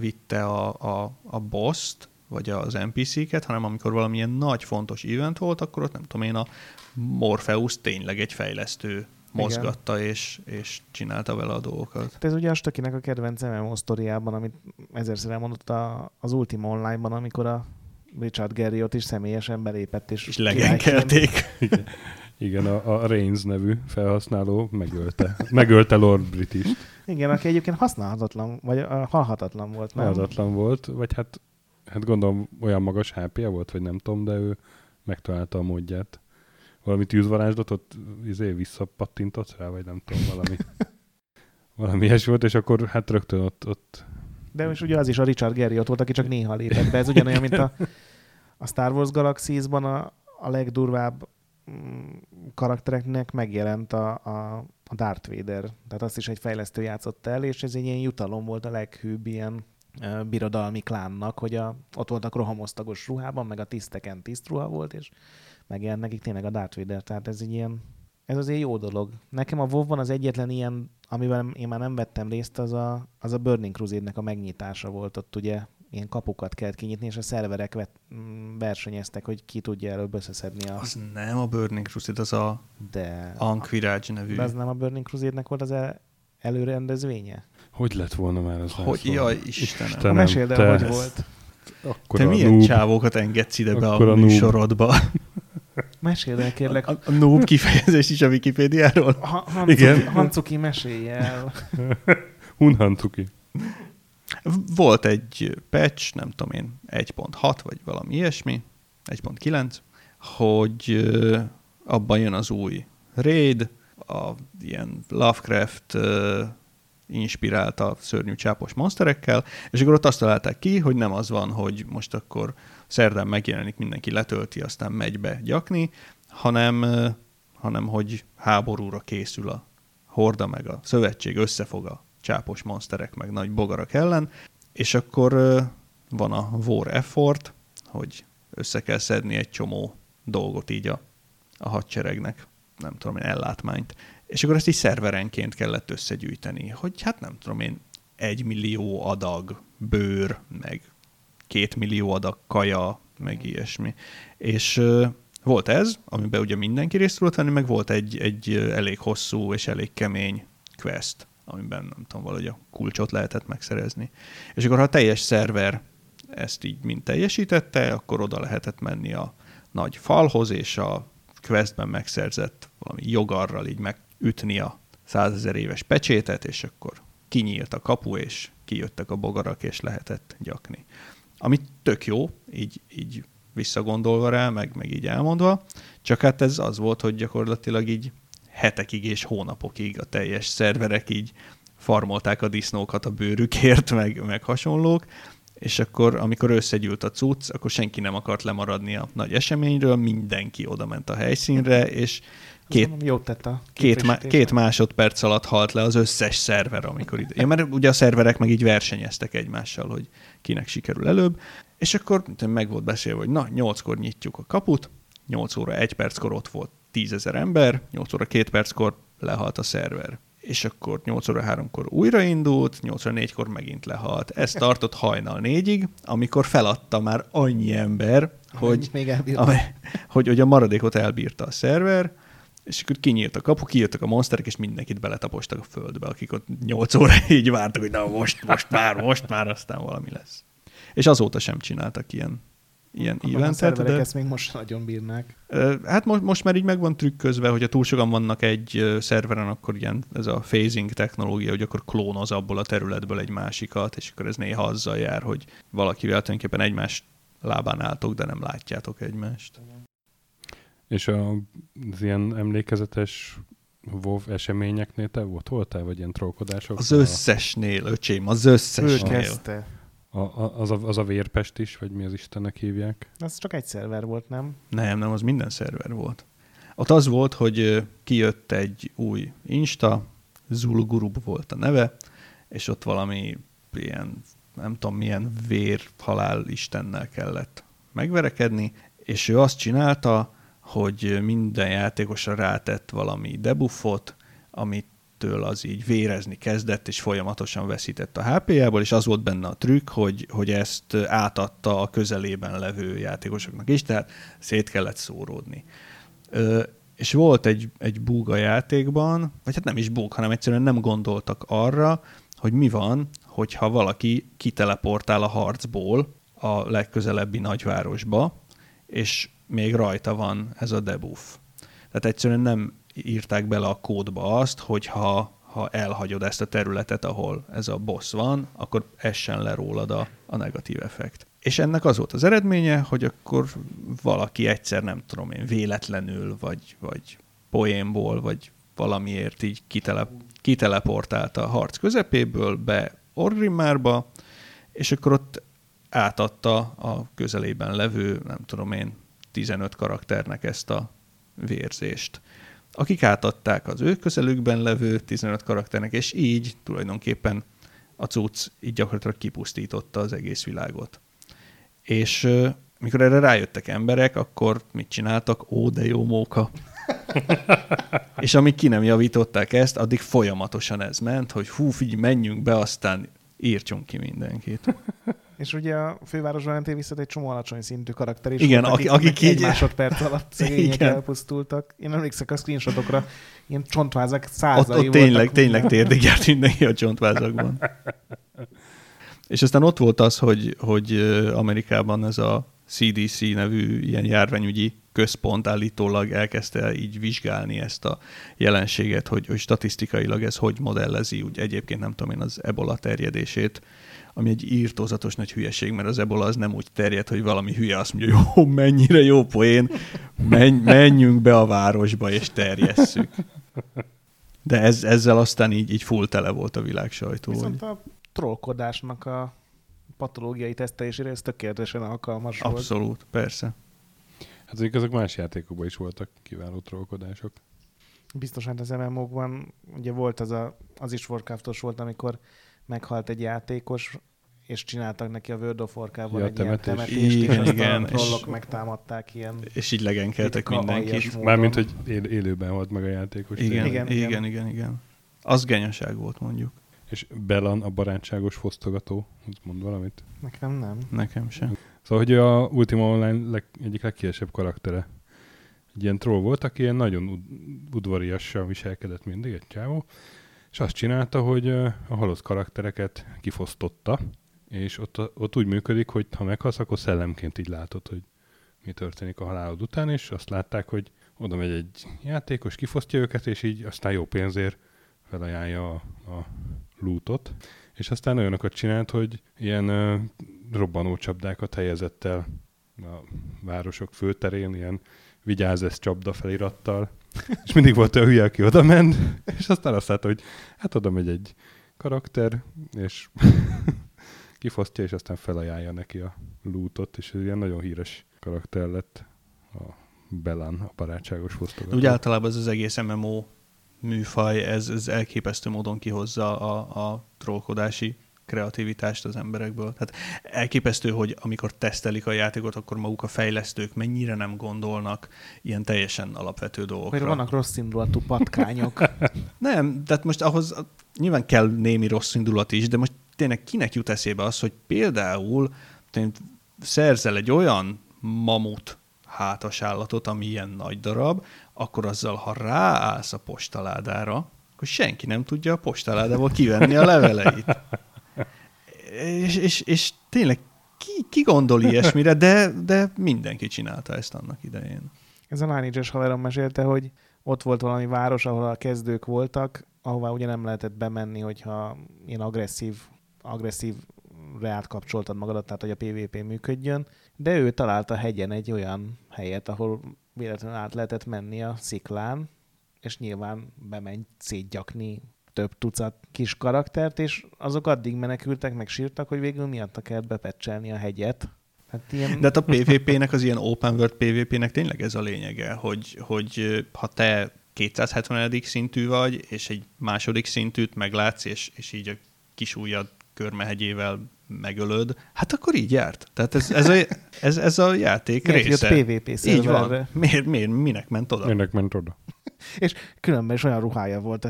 vitte a boss-t, vagy az NPC-ket, hanem amikor valamilyen nagy fontos event volt, akkor ott nem tudom én, a Morpheus tényleg egy fejlesztő mozgatta és csinálta vele a dolgokat. Hát ez ugye a Stökinek a kedvenc MMO sztoriában, amit ezerszer elmondott az Ultima Online-ban, amikor a Richard Garriott is személyesen belépett. És legenkelték. Igen, a Reigns nevű felhasználó megölte Lord British-t. Igen, aki egyébként használhatatlan, vagy halhatatlan volt. Nem? Halhatatlan volt, vagy hát gondolom olyan magas HP-ja volt, vagy nem tudom, de ő megtalálta a módját. Valami tűzvarázslatot visszapattintott rá, vagy nem tudom, valami ilyes volt, és akkor hát rögtön ott... De most ugye az is a Richard Garriott volt, aki csak néha lépett be. Ez ugyanolyan, mint a Star Wars Galaxiesban a legdurvább karaktereknek megjelent a Darth Vader. Tehát azt is egy fejlesztő játszott el, és ez egy ilyen jutalom volt a leghűbb ilyen birodalmi klánnak, hogy ott voltak rohamosztagos ruhában, meg a tiszteken tiszt ruha volt, és megjelent nekik tényleg a Darth Vader. Tehát ez azért jó dolog. Nekem a WoW-ban az egyetlen ilyen, amivel én már nem vettem részt, az a Burning Crusade-nek a megnyitása volt ott, ugye ilyen kapukat kellett kinyitni, és a szerverek versenyeztek, hogy ki tudja előbb összeszedni a... Az nem a Burning Crusade, az a Anquirágy nevű. De az nem a Burning Crusade-nek volt az előrendezvénye? Hogy lett volna már az? Hogy, jaj, Istenem. Meséld el, hogy volt. Te milyen csávókat engedsz ide be a műsorodba? Meséld el, kérlek. A noob kifejezés is a Wikipédiáról? Hancuki, mesélj el. Hancuki. Volt egy patch, nem tudom én, 1.6 vagy valami ilyesmi, 1.9, hogy abban jön az új raid, a ilyen Lovecraft inspirálta szörnyű csápos monsterekkel, és akkor ott azt találták ki, hogy nem az van, hogy most akkor szerdán megjelenik, mindenki letölti, aztán megy be gyakni, hanem hogy háborúra készül a horda, meg a szövetség összefog a csápos monsterek, meg nagy bogarak ellen, és akkor van a war effort, hogy össze kell szedni egy csomó dolgot így a hadseregnek, nem tudom én, ellátmányt. És akkor ezt így szerverenként kellett összegyűjteni, hogy hát nem tudom én, 1 millió adag bőr, meg 2 millió adag kaja, meg ilyesmi. És volt ez, amiben ugye mindenki részt tudott venni, meg volt egy elég hosszú és elég kemény quest, amiben nem tudom, valahogy a kulcsot lehetett megszerezni. És akkor ha a teljes szerver ezt így mind teljesítette, akkor oda lehetett menni a nagy falhoz, és a questben megszerzett valami jogarral így megütni a 100 000 éves pecsétet, és akkor kinyílt a kapu, és kijöttek a bogarak, és lehetett gyakni. Ami tök jó, így visszagondolva rá, meg így elmondva, csak hát ez az volt, hogy gyakorlatilag így hetekig és hónapokig a teljes szerverek így farmolták a disznókat a bőrükért, meg hasonlók, és akkor, amikor összegyűlt a cucc, akkor senki nem akart lemaradni a nagy eseményről, mindenki odament a helyszínre, és két másodperc alatt halt le az összes szerver, amikor ide. Ja, mert ugye a szerverek meg így versenyeztek egymással, hogy kinek sikerül előbb, és akkor meg volt beszélve, hogy na, 8-kor nyitjuk a kaput, 8:01 ott volt 10 000 ember, 8:02 lehalt a szerver. És akkor 8:03 újraindult, 8:04 megint lehalt. Ez tartott hajnal 4-ig, amikor feladta már annyi ember, hogy a maradékot elbírta a szerver, és akkor kinyílt a kapu, kijöttek a monsterek, és mindenkit beletapostak a földbe, akik ott 8 óra így vártak, hogy na most már, aztán valami lesz. És azóta sem csináltak ilyen eventet. A szerverek ezt még most nagyon bírnák. Hát most már így meg van trükközve, hogyha túl sokan vannak egy szerveren, akkor ilyen ez a phasing technológia, hogy akkor klónoz abból a területből egy másikat, és akkor ez néha azzal jár, hogy valakivel tulajdonképpen egymás lábán álltok, de nem látjátok egymást. És az ilyen emlékezetes WoW eseményeknél te voltál, vagy ilyen trollkodások? Az összesnél, öcsém, az összesnél. Az a vérpest is, vagy mi az Istennek hívják? Az csak egy szerver volt, nem? Nem, az minden szerver volt. Ott az volt, hogy kijött egy új Insta, Zulgurub volt a neve, és ott valami ilyen, nem tudom milyen vérhalál Istennel kellett megverekedni, és ő azt csinálta, hogy minden játékosra rátett valami debuffot, amitől az így vérezni kezdett, és folyamatosan veszített a HP-jából, és az volt benne a trükk, hogy ezt átadta a közelében levő játékosoknak is, tehát szét kellett szóródni. És volt egy bug a játékban, vagy hát nem is bug, hanem egyszerűen nem gondoltak arra, hogy mi van, hogyha valaki kiteleportál a harcból a legközelebbi nagyvárosba, és még rajta van ez a debuff. Tehát egyszerűen nem írták bele a kódba azt, hogy ha elhagyod ezt a területet, ahol ez a boss van, akkor essen le rólad a negatív effekt. És ennek az volt az eredménye, hogy akkor valaki egyszer, nem tudom én, véletlenül, vagy poénból, vagy valamiért így kiteleportálta a harc közepéből be Orgrimmarba, és akkor ott átadta a közelében levő, nem tudom én, 15 karakternek ezt a vérzést. Akik átadták az ő közelükben levő 15 karakternek, és így tulajdonképpen a cucc így gyakorlatilag kipusztította az egész világot. És mikor erre rájöttek emberek, akkor mit csináltak? Ó, de jó móka! És amíg ki nem javították ezt, addig folyamatosan ez ment, hogy hú, figyelj, menjünk be, aztán írtsunk ki mindenkit. És ugye a fővárosban nem visszat egy csomó alacsony szintű karakter is. Igen, akik egy másodperc alatt szegények elpusztultak. Én emlékszek a screenshotokra, ilyen csontvázak százai voltak. Ott tényleg térdig járt mindenki a csontvázakban. És aztán ott volt az, hogy Amerikában ez a CDC nevű ilyen járványügyi központ állítólag elkezdte így vizsgálni ezt a jelenséget, hogy statisztikailag ez hogy modellezi, úgy egyébként nem tudom én az ebola terjedését, ami egy írtózatos nagy hülyeség, mert az ebola az nem úgy terjed, hogy valami hülye azt mondja, jó, mennyire jó poén, menjünk be a városba és terjesszük. De ezzel aztán így full tele volt a világ sajtó. Viszont a trollkodásnak a patológiai tesztelésére ez tökéletesen alkalmas volt. Abszolút, persze. Hát azok más játékokban is voltak kiváló trollkodások. Biztos, hát az MMO-kban ugye volt az is Warcraftos volt, amikor meghalt egy játékos, és csináltak neki a World of Warcraft-ban egy temetést, és aztán a trollok megtámadták ilyen... És így legenkeltek mindenkit. Mármint, hogy élőben volt meg a játékos. Igen. Az genyaság volt, mondjuk. És Belan a barátságos fosztogató, mond valamit? Nekem nem. Nekem sem. Szóval, hogy a Ultima Online egyik legkiesebb karaktere. Egy ilyen troll volt, aki ilyen nagyon udvariassal viselkedett mindig, egy csávó, és azt csinálta, hogy a halott karaktereket kifosztotta, és ott úgy működik, hogy ha meghalsz, akkor szellemként így látod, hogy mi történik a halálod után, és azt látták, hogy oda megy egy játékos, kifosztja őket, és így aztán jó pénzért felajánlja a lootot, és aztán olyanokat csinált, hogy ilyen robbanó csapdákat helyezett el a városok főterén, ilyen vigyázz ez csapda felirattal, és mindig volt olyan hülye, aki oda ment, és aztán azt látta, hogy hát oda megy egy karakter, és kifosztja, és aztán felajánlja neki a lootot, és ez ilyen nagyon híres karakter lett a Belán, a barátságos fosztogató. Úgy általában ez az egész MMO műfaj, ez elképesztő módon kihozza a trollkodási kreativitást az emberekből. Tehát elképesztő, hogy amikor tesztelik a játékot, akkor maguk a fejlesztők mennyire nem gondolnak ilyen teljesen alapvető dolgokra. Vagy vannak rossz indulatú patkányok. Nem, tehát most ahhoz nyilván kell némi rossz indulat is, de most tényleg kinek jut eszébe az, hogy például szerzel egy olyan mamut hátasállatot, ami ilyen nagy darab, akkor azzal, ha ráállsz a postaládára, akkor senki nem tudja a postaládából kivenni a leveleit. És tényleg ki gondol ilyesmire, de mindenki csinálta ezt annak idején. Ez a Lineage-es haverom mesélte, hogy ott volt valami város, ahol a kezdők voltak, ahová ugye nem lehetett bemenni, hogyha ilyen agresszív reát kapcsoltad magadat, tehát hogy a PvP működjön, de ő találta hegyen egy olyan helyet, ahol véletlenül át lehetett menni a sziklán, és nyilván bemenj szétgyakni több tucat kis karaktert, és azok addig menekültek, meg sírtak, hogy végül miatta kellett bepecselni a hegyet. Hát ilyen... De hát a PvP-nek, az ilyen open world PvP-nek tényleg ez a lényege, hogy ha te 270. szintű vagy, és egy második szintűt meglátsz, és így a kis ujjad körmehegyével megölöd, hát akkor így járt. Tehát ez a játék miért része. Miért jött PvP szerverre? Így van. Minek ment oda? Minek ment oda? És különben is olyan ruhája volt.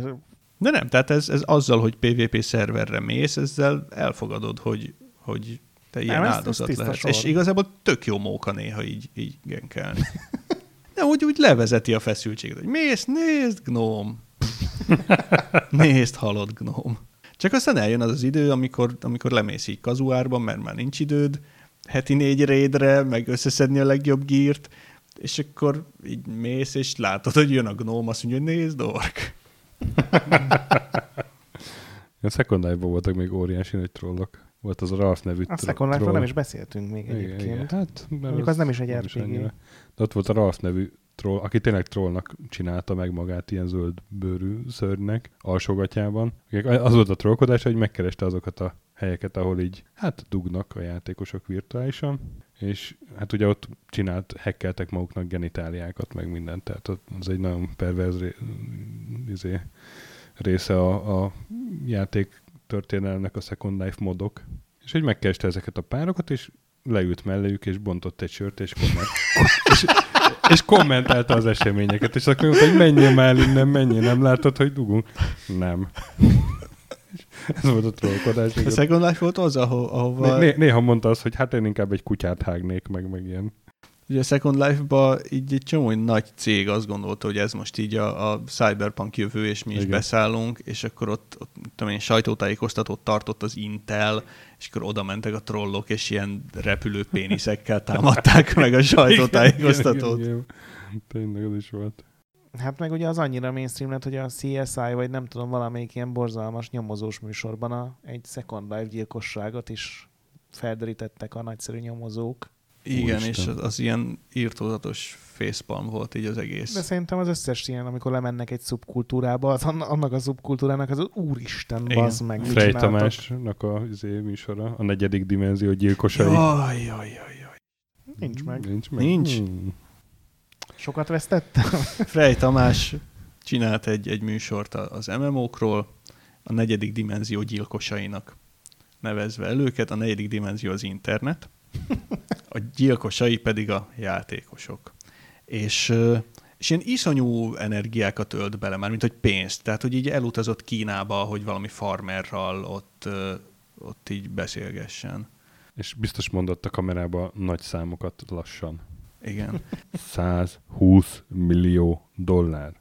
De nem, tehát ez azzal, hogy PvP szerverre mész, ezzel elfogadod, hogy te ilyen nem, áldozat lehetsz. És igazából tök jó móka néha így genkelni. De úgy levezeti a feszültséget, hogy mész, nézd, gnóm. Nézd, halott gnóm. Csak aztán eljön az az idő, amikor lemész így kazuárban, mert már nincs időd heti 4 raidre, meg összeszedni a legjobb gírt, és akkor így mész, és látod, hogy jön a gnóm, azt mondja, hogy nézd, ork. A Second Life-ban voltak még óriási nagy trollok. Volt az a Ralph nevű troll. A Second Life-ban nem is beszéltünk még egyébként. Igen. Hát, mondjuk az nem is egy RPG. De ott volt a Ralph nevű troll, aki tényleg trollnak csinálta meg magát ilyen zöld bőrű szörnynek alsógatyában. Az volt a trollkodás, hogy megkereste azokat a helyeket, ahol így hát dugnak a játékosok virtuálisan, és hát ugye ott hekkeltek maguknak genitáliákat, meg mindent, tehát az egy nagyon perverz része a játék történelmnek a Second Life modok. És hogy megkereste ezeket a párokat, és leült melléjük, és bontott egy sört, és kommentálta az eseményeket, és akkor mondta, hogy menjél már innen, menjél, nem látod, hogy dugunk? Nem. Ez volt a trollkodás. A Second Life volt az, ahova... Néha mondta azt, hogy hát én inkább egy kutyát hágnék, meg ilyen. Ugye a Second Life-ba így egy csomó nagy cég azt gondolta, hogy ez most így a cyberpunk jövő, és mi is igen, beszállunk, és akkor ott tudom én, sajtótájékoztatót tartott az Intel, és akkor oda mentek a trollok, és ilyen repülő péniszekkel támadták meg a sajtótájékoztatót. Igen. Tényleg az is volt. Hát meg ugye az annyira mainstream lett, hogy a CSI, vagy nem tudom, valamelyik ilyen borzalmas nyomozós műsorban egy Second Life gyilkosságot is felderítettek a nagyszerű nyomozók. Igen, Úristen. És az ilyen irtózatos facepalm volt így az egész. De szerintem az összes ilyen, amikor lemennek egy szubkultúrába, annak a szubkultúrának az úristen, bazd meg. Frej Tamásnak a műsora, a negyedik dimenzió gyilkosai. Jaj. Nincs meg. Sokat vesztettem. Frej Tamás csinált egy műsort az MMO-król, a negyedik dimenzió gyilkosainak nevezve el őket. A negyedik dimenzió az internet, a gyilkosai pedig a játékosok. És ilyen iszonyú energiákat ölt bele már, mint hogy pénzt. Tehát, hogy így elutazott Kínába, hogy valami farmerral ott így beszélgessen. És biztos mondott a kamerába nagy számokat lassan. Igen. 120 millió dollár.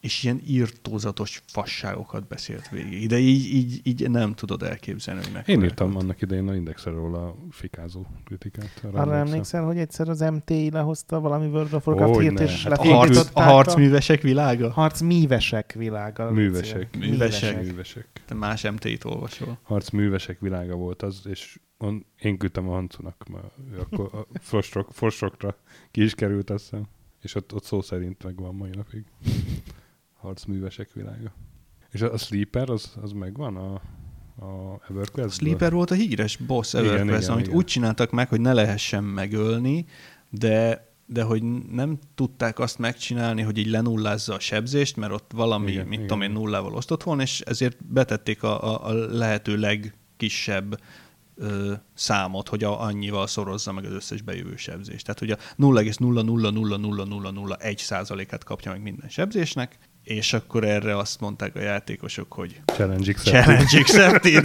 és ilyen írtózatos fasságokat beszélt végig. De így nem tudod elképzelni, hogy mekkora. Én írtam annak idején a Indexről róla fikázó kritikát. Arra emlékszel, hogy egyszer az MTI lehozta valami World of Warcraft hírt, és lefordították. A harcművesek világa? Harcművesek világa. Művesek. Te más MTI-t olvasol. Harcművesek világa volt az, és én küldtem a Hancunak, akkor a Forstrokra ki is került, azt hiszem. És ott szó szerint megvan mai napig. Harcművesek világa. És a Sleeper, az megvan a EverQuest? Sleeper volt a híres boss EverQuest, amit úgy csináltak meg, hogy ne lehessen megölni, de hogy nem tudták azt megcsinálni, hogy így lenullázza a sebzést, mert ott valami, nullával osztott volna, és ezért betették a lehető legkisebb számot, hogy annyival szorozza meg az összes bejövő sebzést. Tehát, hogy a 0,0000001%-át kapja meg minden sebzésnek, és akkor erre azt mondták a játékosok, hogy Challenge accepted.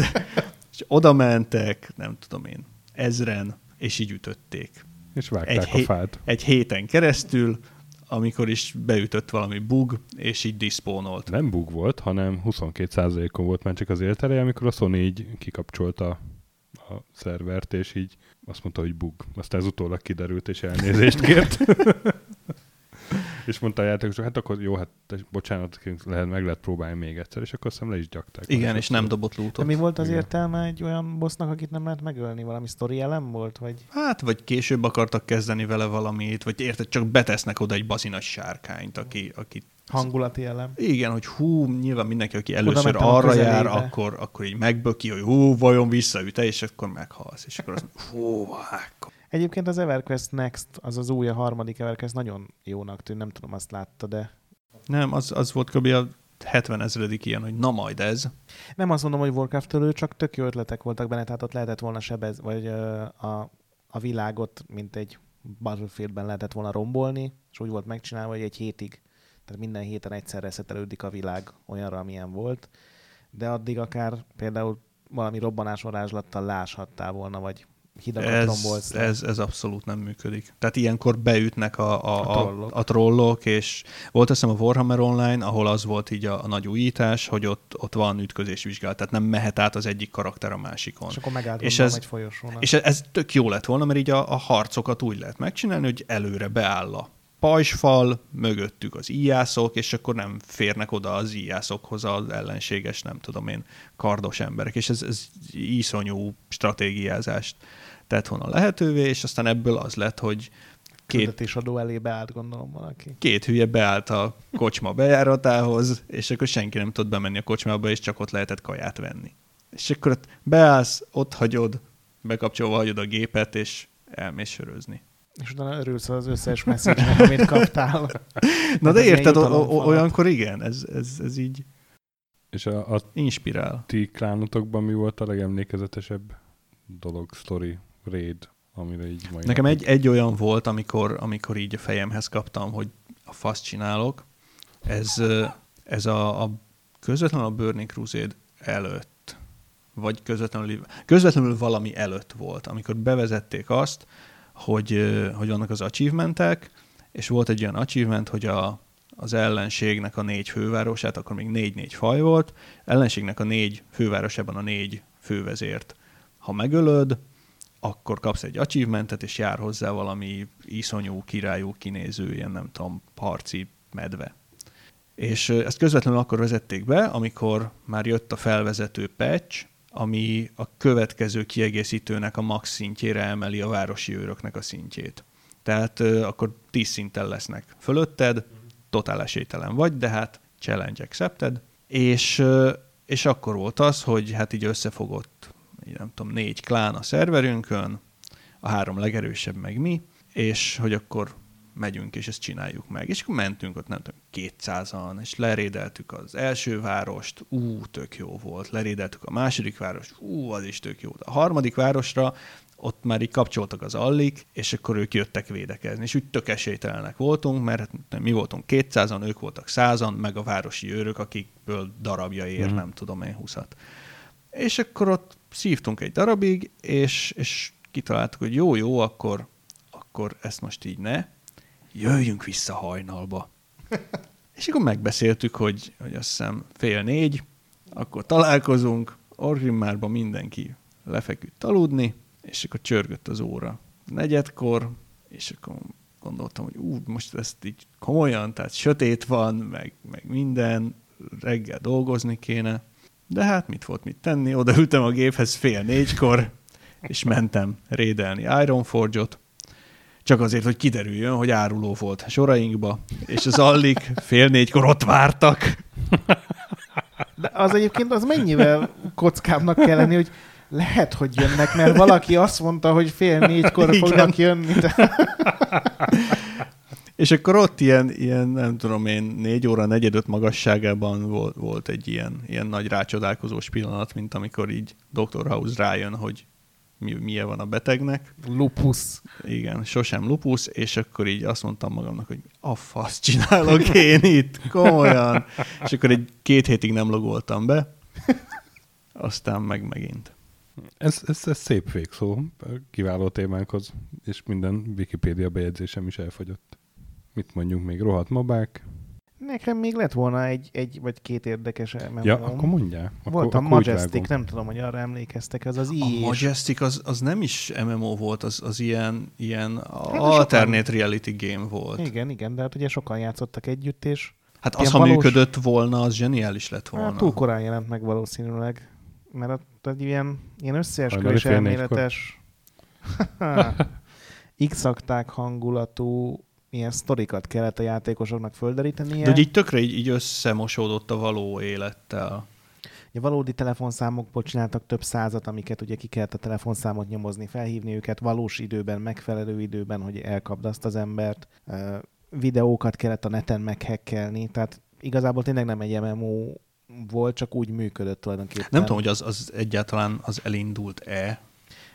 És oda mentek, nem tudom én, 1000-en, és így ütötték. És vágták a fát. Egy héten keresztül, amikor is beütött valami bug, és így diszpónolt. Nem bug volt, hanem 22%-on volt már csak az életereje, amikor a Sony így kikapcsolta a szervert, és így azt mondta, hogy bug. Aztán ez utólag kiderült, és elnézést kért. És mondta a játékosok, hát akkor jó, hát bocsánat, meg lehet próbálni még egyszer, és akkor aztán le is gyakták. Igen, és nem dobott lootot. De mi volt az értelme egy olyan bossnak, akit nem lehet megölni? Valami sztori elem volt? Vagy? Hát, vagy később akartak kezdeni vele valamit, vagy érted, csak betesznek oda egy bazinas sárkányt, aki hangulati elem. Igen, hogy nyilván mindenki, aki először arra jár, akkor így megböki, hogy vajon visszaüte, és akkor meghalsz. És akkor azt Egyébként az EverQuest Next, az az új, a harmadik EverQuest nagyon jónak tűn, nem tudom, azt látta, de... Nem, az volt kb. A 70 000. ilyen, hogy na majd ez. Nem azt mondom, hogy Warcraft-től, csak tök jó ötletek voltak benne, tehát ott lehetett volna vagy a világot, mint egy Battlefieldben lehetett volna rombolni, és úgy volt megcsinálva, hogy egy hétig, tehát minden héten egyszerre szetelődik a világ olyanra, amilyen volt, de addig akár például valami robbanás varázslattal láshattál volna, vagy ez abszolút nem működik. Tehát ilyenkor beütnek a trollok, és volt azt hiszem a Warhammer Online, ahol az volt így a nagy újítás, hogy ott van ütközésvizsgálat, tehát nem mehet át az egyik karakter a másikon. És akkor megállt egy folyosón. És ez tök jó lett volna, mert így a harcokat úgy lehet megcsinálni, hogy előre beáll a pajzsfal, mögöttük az íjászok, és akkor nem férnek oda az íjászokhoz az ellenséges, nem tudom én, kardos emberek. És ez iszonyú stratégiázást tett volna lehetővé, és aztán ebből az lett, hogy küldetésadó elé beállt, gondolom valaki. Két hülye beállt a kocsma bejáratához, és akkor senki nem tudott bemenni a kocsmába, és csak ott lehetett kaját venni. És akkor ott beállsz, ott hagyod, bekapcsolva hagyod a gépet, és elmész sörözni. És utána örülsz az összes message-nek, amit kaptál. Na de érted, olyankor igen, ez így és a inspirál. Ti klánotokban mi volt a legemlékezetesebb dolog, sztori, raid, amire így majd... Nekem egy olyan volt, amikor így a fejemhez kaptam, hogy a faszt csinálok. Ez a közvetlenül a Burning Crusade előtt, vagy közvetlenül valami előtt volt, amikor bevezették azt, hogy vannak az achievementek, és volt egy olyan achievement, hogy az ellenségnek a 4 fővárosát, akkor még 4-4 faj volt, ellenségnek a 4 fővárosában a 4 fővezért. Ha megölöd, akkor kapsz egy achievementet, és jár hozzá valami iszonyú, királyú, kinéző, ilyen nem tudom, harci medve. És ezt közvetlenül akkor vezették be, amikor már jött a felvezető patch, ami a következő kiegészítőnek a max szintjére emeli a városi őröknek a szintjét. Tehát akkor 10 szinten lesznek fölötted, totál esélytelen vagy, de hát challenge accepted, és akkor volt az, hogy hát így összefogott, így nem tudom, 4 klán a szerverünkön, a 3 legerősebb meg mi, és hogy akkor megyünk, és ezt csináljuk meg. És akkor mentünk ott, nem tudom, 200-an, és lerédeltük az első várost, tök jó volt, lerédeltük a második várost, az is tök jó volt. A harmadik városra ott már így kapcsoltak az allik, és akkor ők jöttek védekezni, és úgy tök esélytelenek voltunk, mert mi voltunk 200-an, ők voltak 100-an, meg a városi őrök, akikből darabja ér, nem tudom én, 20-at. És akkor ott szívtunk egy darabig, és kitaláltuk, hogy jó, akkor ezt most így ne, jöjjünk vissza hajnalba. És akkor megbeszéltük, hogy azt hiszem 3:30, akkor találkozunk, Orgrimmárban mindenki lefeküdt aludni, és akkor csörgött az óra 4-kor, és akkor gondoltam, hogy most ezt így komolyan, tehát sötét van, meg minden, reggel dolgozni kéne. De hát mit volt mit tenni, odaültem a géphez 3:30-kor, és mentem rédelni Ironforge-ot, csak azért, hogy kiderüljön, hogy áruló volt sorainkba, és az Allik 3:30-kor ott vártak. De az egyébként az mennyivel kockábbnak kell lenni, hogy lehet, hogy jönnek, mert valaki azt mondta, hogy 3:30-kor fognak jönni. És akkor ott ilyen nem tudom én, 4:45 magasságában volt egy ilyen nagy rácsodálkozós pillanat, mint amikor így Dr. House rájön, hogy milyen van a betegnek. Lupusz. Igen, sosem lupusz, és akkor így azt mondtam magamnak, hogy a fasz csinálok én itt, komolyan. És akkor egy 2 hétig nem logoltam be, aztán megint. Ez szép végszó, kiváló témánkhoz, és minden Wikipédia bejegyzésem is elfogyott. Mit mondjunk még, rohadt mabák? Nekem még lett volna egy vagy 2 érdekes elmondom. Ja, akkor mondjál. Volt a Majestic, nem tudom, hogy arra emlékeztek. Az a Majestic az nem is MMO volt, az ilyen hát alternate reality game volt. Igen, de hát ugye sokan játszottak együtt, és... Hát az, ha működött volna, az zseniális lett volna. Hát túl korán jelent meg valószínűleg, mert egy ilyen összeesküvés elméletes, x-akták hangulatú ilyen sztorikat kellett a játékosoknak földerítenie. De ugye így tökre így összemosódott a való élettel. Ugye valódi telefonszámokból csináltak több százat, amiket ugye ki kellett a telefonszámot nyomozni, felhívni őket valós időben, megfelelő időben, hogy elkapd azt az embert. Videókat kellett a neten meghekkelni, tehát igazából tényleg nem egy MMO volt, csak úgy működött tulajdonképpen. Nem tudom, hogy az egyáltalán az elindult-e?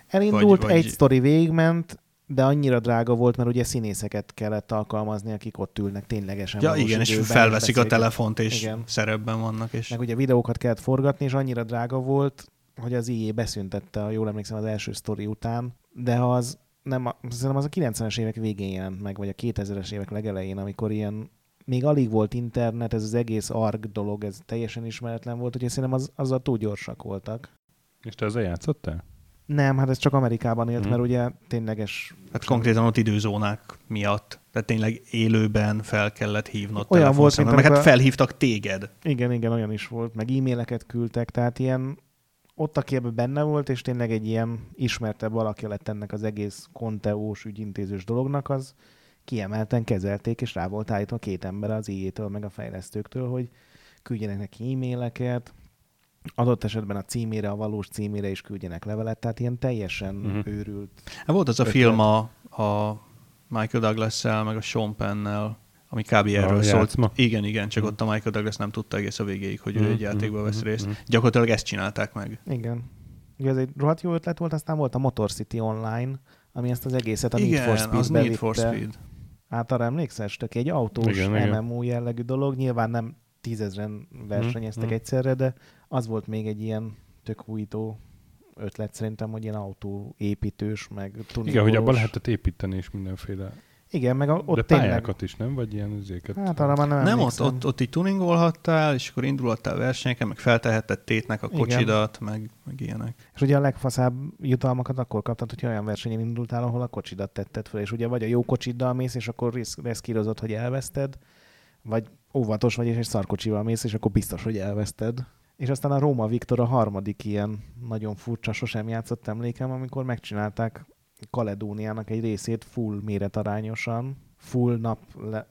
Elindult, vagy... egy sztori végigment, de annyira drága volt, mert ugye színészeket kellett alkalmazni, akik ott ülnek ténylegesen. Ja, igen, és felveszik a telefont, és igen. Szerepben vannak. És... Meg ugye videókat kellett forgatni, és annyira drága volt, hogy az IE beszüntette, ha jól emlékszem, az első sztori után, de az nem, szerintem az a 90-es évek végén jelent meg, vagy a 2000-es évek legelején, amikor ilyen még alig volt internet, ez az egész ARG dolog, ez teljesen ismeretlen volt, úgyhogy szerintem azzal túl gyorsak voltak. És te ezzel játszottál? Nem, hát ez csak Amerikában élt, mert ugye tényleges... Hát konkrétan ott időzónák miatt, tehát tényleg élőben fel kellett hívnod telefonszámra, meg hát felhívtak téged. Igen, olyan is volt, meg e-maileket küldtek, tehát ilyen ott, aki ebben benne volt, és tényleg egy ilyen ismertebb alakja lett ennek az egész konteós, ügyintézős dolognak, az kiemelten kezelték, és rá volt állítva 2 ember az IE-től, meg a fejlesztőktől, hogy küldjenek neki e-maileket, adott esetben a címére, a valós címére is küldjenek levelet, tehát ilyen teljesen őrült. Volt az a film a Michael Douglas-szel, meg a Sean Penn-nel, ami kb. Erről szólt. Igen, csak ott a Michael Douglas nem tudta egész a végéig, hogy ő egy játékban vesz részt. Gyakorlatilag ezt csinálták meg. Igen. Ugye ez egy rohadt jó ötlet volt, aztán volt a Motor City Online, ami ezt az egészet a Need for Speed bevitte. Need for Speed. Hát arra emlékszel, Stöki, egy autós MMO jellegű dolog, nyilván nem 10 000-en versenyeztek egyszerre, de az volt még egy ilyen tök újító ötlet szerintem, hogy ilyen autóépítős, meg tuningolós. Igen, hogy abban lehetett építeni is mindenféle. Igen, meg ott de pályákat tényleg... is, nem? Vagy ilyen üzéket? Hát arra már nem ott így tuningolhattál, és akkor indulhattál versenyeken, meg feltehetted tétnek a kocsidat, meg ilyenek. És ugye a legfaszább jutalmakat akkor kaptad, hogyha olyan versenyen indultál, ahol a kocsidat tetted fel, és ugye vagy a jó kocsiddal mész, és akkor reszkírozod, hogy elveszted, vagy óvatos vagy, és egy szarkocsival mész, és akkor biztos, hogy elveszted. És aztán a Róma Viktor a 3. ilyen nagyon furcsa, sosem játszott emlékem, amikor megcsinálták Kaledóniának egy részét full méretarányosan, full nap,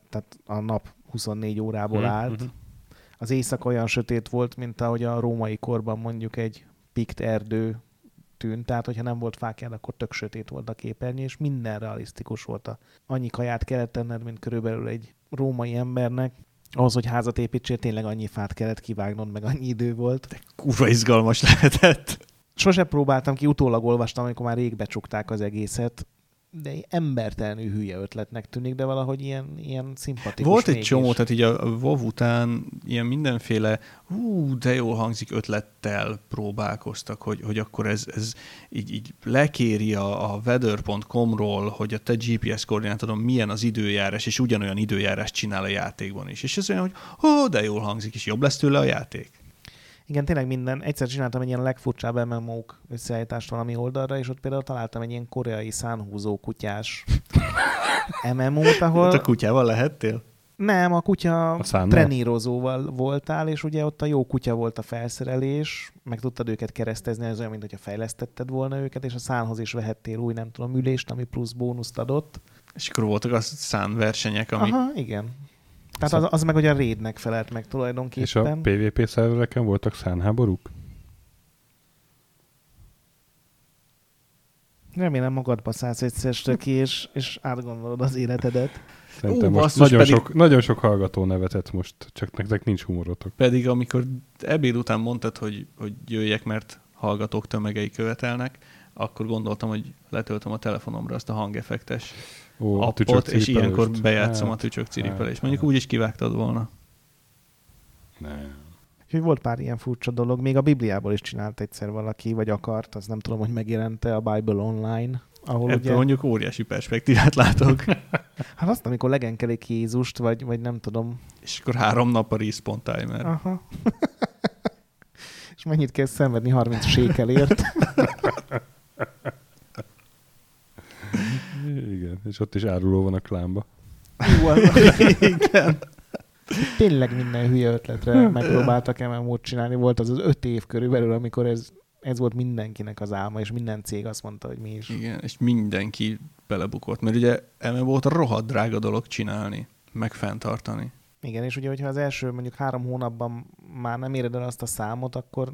tehát a nap 24 órából állt. Az éjszaka olyan sötét volt, mint ahogy a római korban mondjuk egy pikt erdő tűnt, tehát hogyha nem volt fákjád, akkor tök sötét volt a képernyő, és minden realisztikus volt. Annyi kaját kellett tenned, mint körülbelül egy római embernek. Ahhoz, hogy házat építsél, tényleg annyi fát kellett kivágnod, meg annyi idő volt. De kurva izgalmas lehetett. Sose próbáltam ki, utólag olvastam, amikor már rég becsukták az egészet, de embertelenül hülye ötletnek tűnik, de valahogy ilyen szimpatikus. Volt egy csomó, tehát így a WoW után ilyen mindenféle de jól hangzik ötlettel próbálkoztak, hogy akkor ez így lekéri a weather.com-ról, hogy a te GPS koordinátodon milyen az időjárás, és ugyanolyan időjárás csinál a játékban is. És ez olyan, hogy de jól hangzik, és jobb lesz tőle a játék. Igen, tényleg minden. Egyszer csináltam egy ilyen legfurcsább MMO-k összeállítást valami oldalra, és ott például találtam egy ilyen koreai szánhúzó kutyás MMO-t, ahol... Te kutyával lehettél? Nem, a kutya trenírozóval voltál, és ugye ott a jó kutya volt a felszerelés, meg tudtad őket keresztezni, ez olyan, mint hogyha fejlesztetted volna őket, és a szánhoz is vehettél új, nem tudom, ülést, ami plusz bónuszt adott. És akkor voltak a szánversenyek, ami... Aha, igen. Tehát az meg, hogy a raidnek felelt meg tulajdonképpen. És a PvP szervereken voltak szánháborúk? Remélem magadba szállsz egyszer, Stöki, és átgondolod az életedet. Szerintem most nagyon sok hallgató nevetett most, csak nektek nincs humorotok. Pedig amikor ebéd után mondtad, hogy jöjjek, mert hallgatók tömegei követelnek, akkor gondoltam, hogy letöltöm a telefonomra azt a hangeffektes appot, és ilyenkor bejátszom a tücsök ciripelést. Mondjuk úgy is kivágtad volna. Nem. Úgyhogy volt pár ilyen furcsa dolog. Még a Bibliából is csinált egyszer valaki, vagy akart, azt nem tudom, hogy megjelente a Bible Online. Ahol ebből ugye... mondjuk óriási perspektívát látok. Hát azt, amikor legenkelik Jézust, vagy nem tudom. És akkor 3 nap a respawn timer. Aha. És mennyit kell szenvedni 30 sékelért. Igen, és ott is áruló van a klánba. Igen. Tényleg minden hülye ötletre megpróbáltak MMO-t csinálni. Volt az 5 év körülbelül, amikor ez volt mindenkinek az álma, és minden cég azt mondta, hogy mi is. Igen, és mindenki belebukott, mert ugye MMO-t rohadt drága dolog csinálni, meg fenntartani. Igen, és ugye, hogyha az első mondjuk 3 hónapban már nem éred el azt a számot, akkor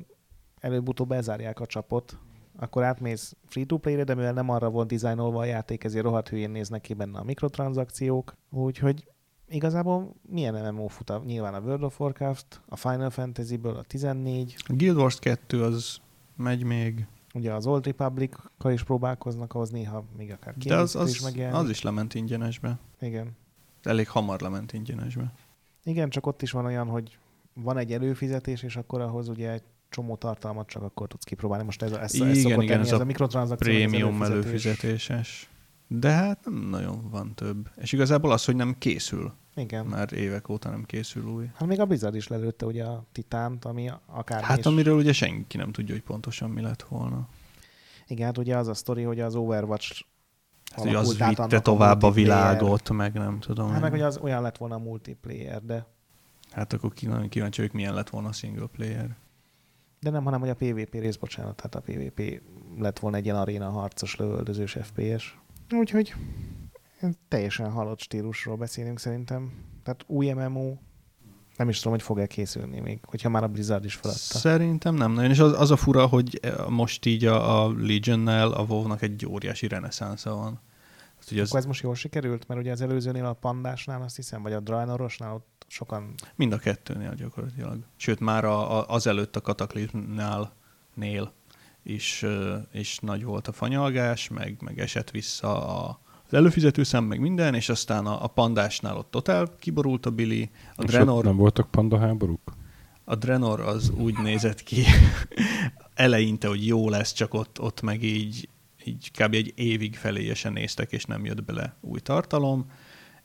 előbb-utóbb elzárják a csapot. Akkor átmész free-to-play-re, de mivel nem arra volt dizájnolva a játék, ezért rohadt hülyén néznek ki benne a mikrotranszakciók. Úgyhogy igazából milyen MMO fut? Nyilván a World of Warcraft, a Final Fantasy-ből a 14. A Guild Wars 2 az megy még. Ugye az Old Republic-kal is próbálkoznak, ahhoz néha még akár de az is megjelenik. Az is lement ingyenesbe. Igen. Elég hamar lement ingyenesbe. Igen, csak ott is van olyan, hogy van egy előfizetés, és akkor ahhoz ugye egy csomó tartalmat csak akkor tudsz kipróbálni. Most ez szokott lenni, ez a mikrotranszakció. Prémium előfizetéses. De hát nem nagyon van több. És igazából az, hogy nem készül. Igen. Már évek óta nem készül új. Hát még a Blizzard is lelőtte ugye a Titánt, ami akármi hát is... amiről ugye senki nem tudja, hogy pontosan mi lett volna. Igen, hát ugye az a sztori, hogy az Overwatch hát, hogy az vitte tovább a világot, meg nem tudom. Hát meg, hogy az olyan lett volna a multiplayer, de... Hát akkor kíváncsi, hogy milyen lett volna a single player. De nem, hanem hogy a PvP rész, bocsánat, hát a PvP lett volna egy ilyen aréna harcos, lövöldözős FPS. Úgyhogy teljesen halott stílusról beszélünk szerintem. Tehát új MMO, nem is tudom, hogy fog-e készülni még, hogyha már a Blizzard is feladta. Szerintem nem nagyon. És az a fura, hogy most így a Legion-nel a WoW-nak egy óriási reneszánsza van. Akkor ez most jól sikerült? Mert ugye az előzőnél a Pandásnál azt hiszem, vagy a Draenorosnál ott sokan... Mind a kettőnél gyakorlatilag. Sőt, már azelőtt a Kataklizmnál is nagy volt a fanyalgás, meg esett vissza az előfizetőszám, meg minden, és aztán a Pandásnál ott totál kiborult a Billy. A Draenor... Nem voltak panda háborúk? A Draenor az úgy nézett ki eleinte, hogy jó lesz, csak ott meg így kb. Egy évig felélyesen néztek, és nem jött bele új tartalom.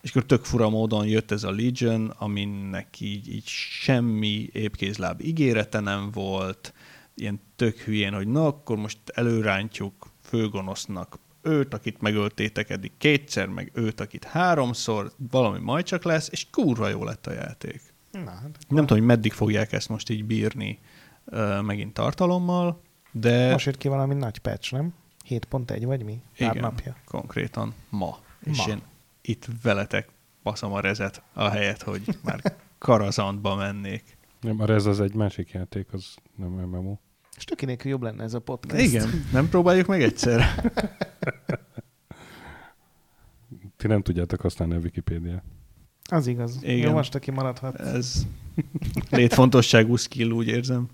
És akkor tök fura módon jött ez a Legion, aminek így semmi épkézláb ígérete nem volt, ilyen tök hülyén, hogy na, akkor most előrántjuk főgonosznak őt, akit megöltétek eddig 2-szer, meg őt, akit 3-szor, valami majd csak lesz, és kurva jó lett a játék. Na, hát nem tudom, hogy meddig fogják ezt most így bírni megint tartalommal, de... Most jött ki valami nagy patch, nem? 7.1 vagy mi? Pár igen, napja. Konkrétan ma. És én itt veletek baszom a rezet, ahelyett, hogy már karazantba mennék. Nem, a rez az egy másik játék, az nem MMO. És Stöki nélkül jobb lenne ez a podcast. Igen, nem próbáljuk meg egyszer. Ti nem tudjátok használni a Wikipédiát. Az igaz. Igen. Jó, most aki maradhat. Ez létfontosságú skill, úgy érzem.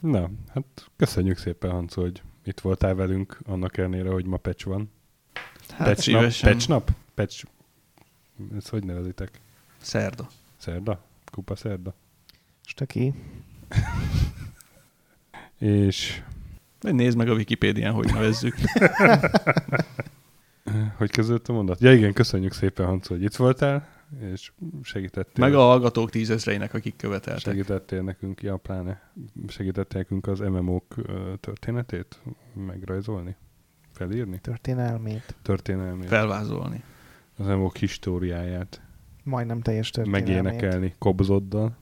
Na, hát köszönjük szépen, Hancu, hogy itt voltál velünk, annak ellenére, hogy ma patch van. Hát patch nap? Patch... Ezt hogy nevezitek? Szerda. Szerda? Kupa szerda. Stöki. És... Nézd meg a Wikipédián, hogy nevezzük. Hogy kezdődött a mondat? Ja igen, köszönjük szépen, Hancu, hogy itt voltál, és segítettél. Meg a hallgatók 10 000-ének, akik követeltek. Segítettél nekünk, ja, pláne segítettél nekünk az MMO-k történetét megrajzolni, felírni. Történelmét. Felvázolni. Az MMO-k históriáját. Majdnem teljes történelmét. Megénekelni kobzoddal.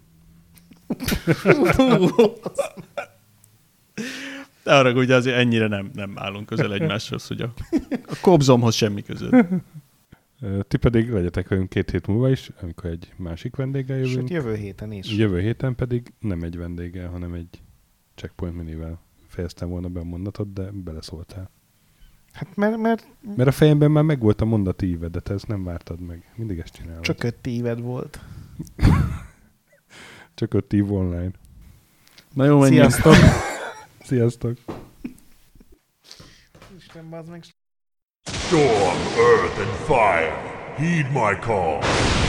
De arra, hogy azért ennyire nem állunk közel egymáshoz, hogy a kobzomhoz semmi között. Ti pedig legyetek velünk 2 hét múlva is, amikor egy másik vendéggel jövünk. Sőt, jövő héten is. Jövő héten pedig nem egy vendéggel, hanem egy Checkpoint minivel. Fejeztem volna be a mondatot, de beleszóltál. Hát mert a fejemben már megvolt a mondati íved, de te ezt nem vártad meg. Mindig ezt csinálod. Csak 5 íved volt. Csak 5 ív online. Na jó, sziasztok! Sziasztok! Isten, bazd meg! Storm, earth and fire, heed my call!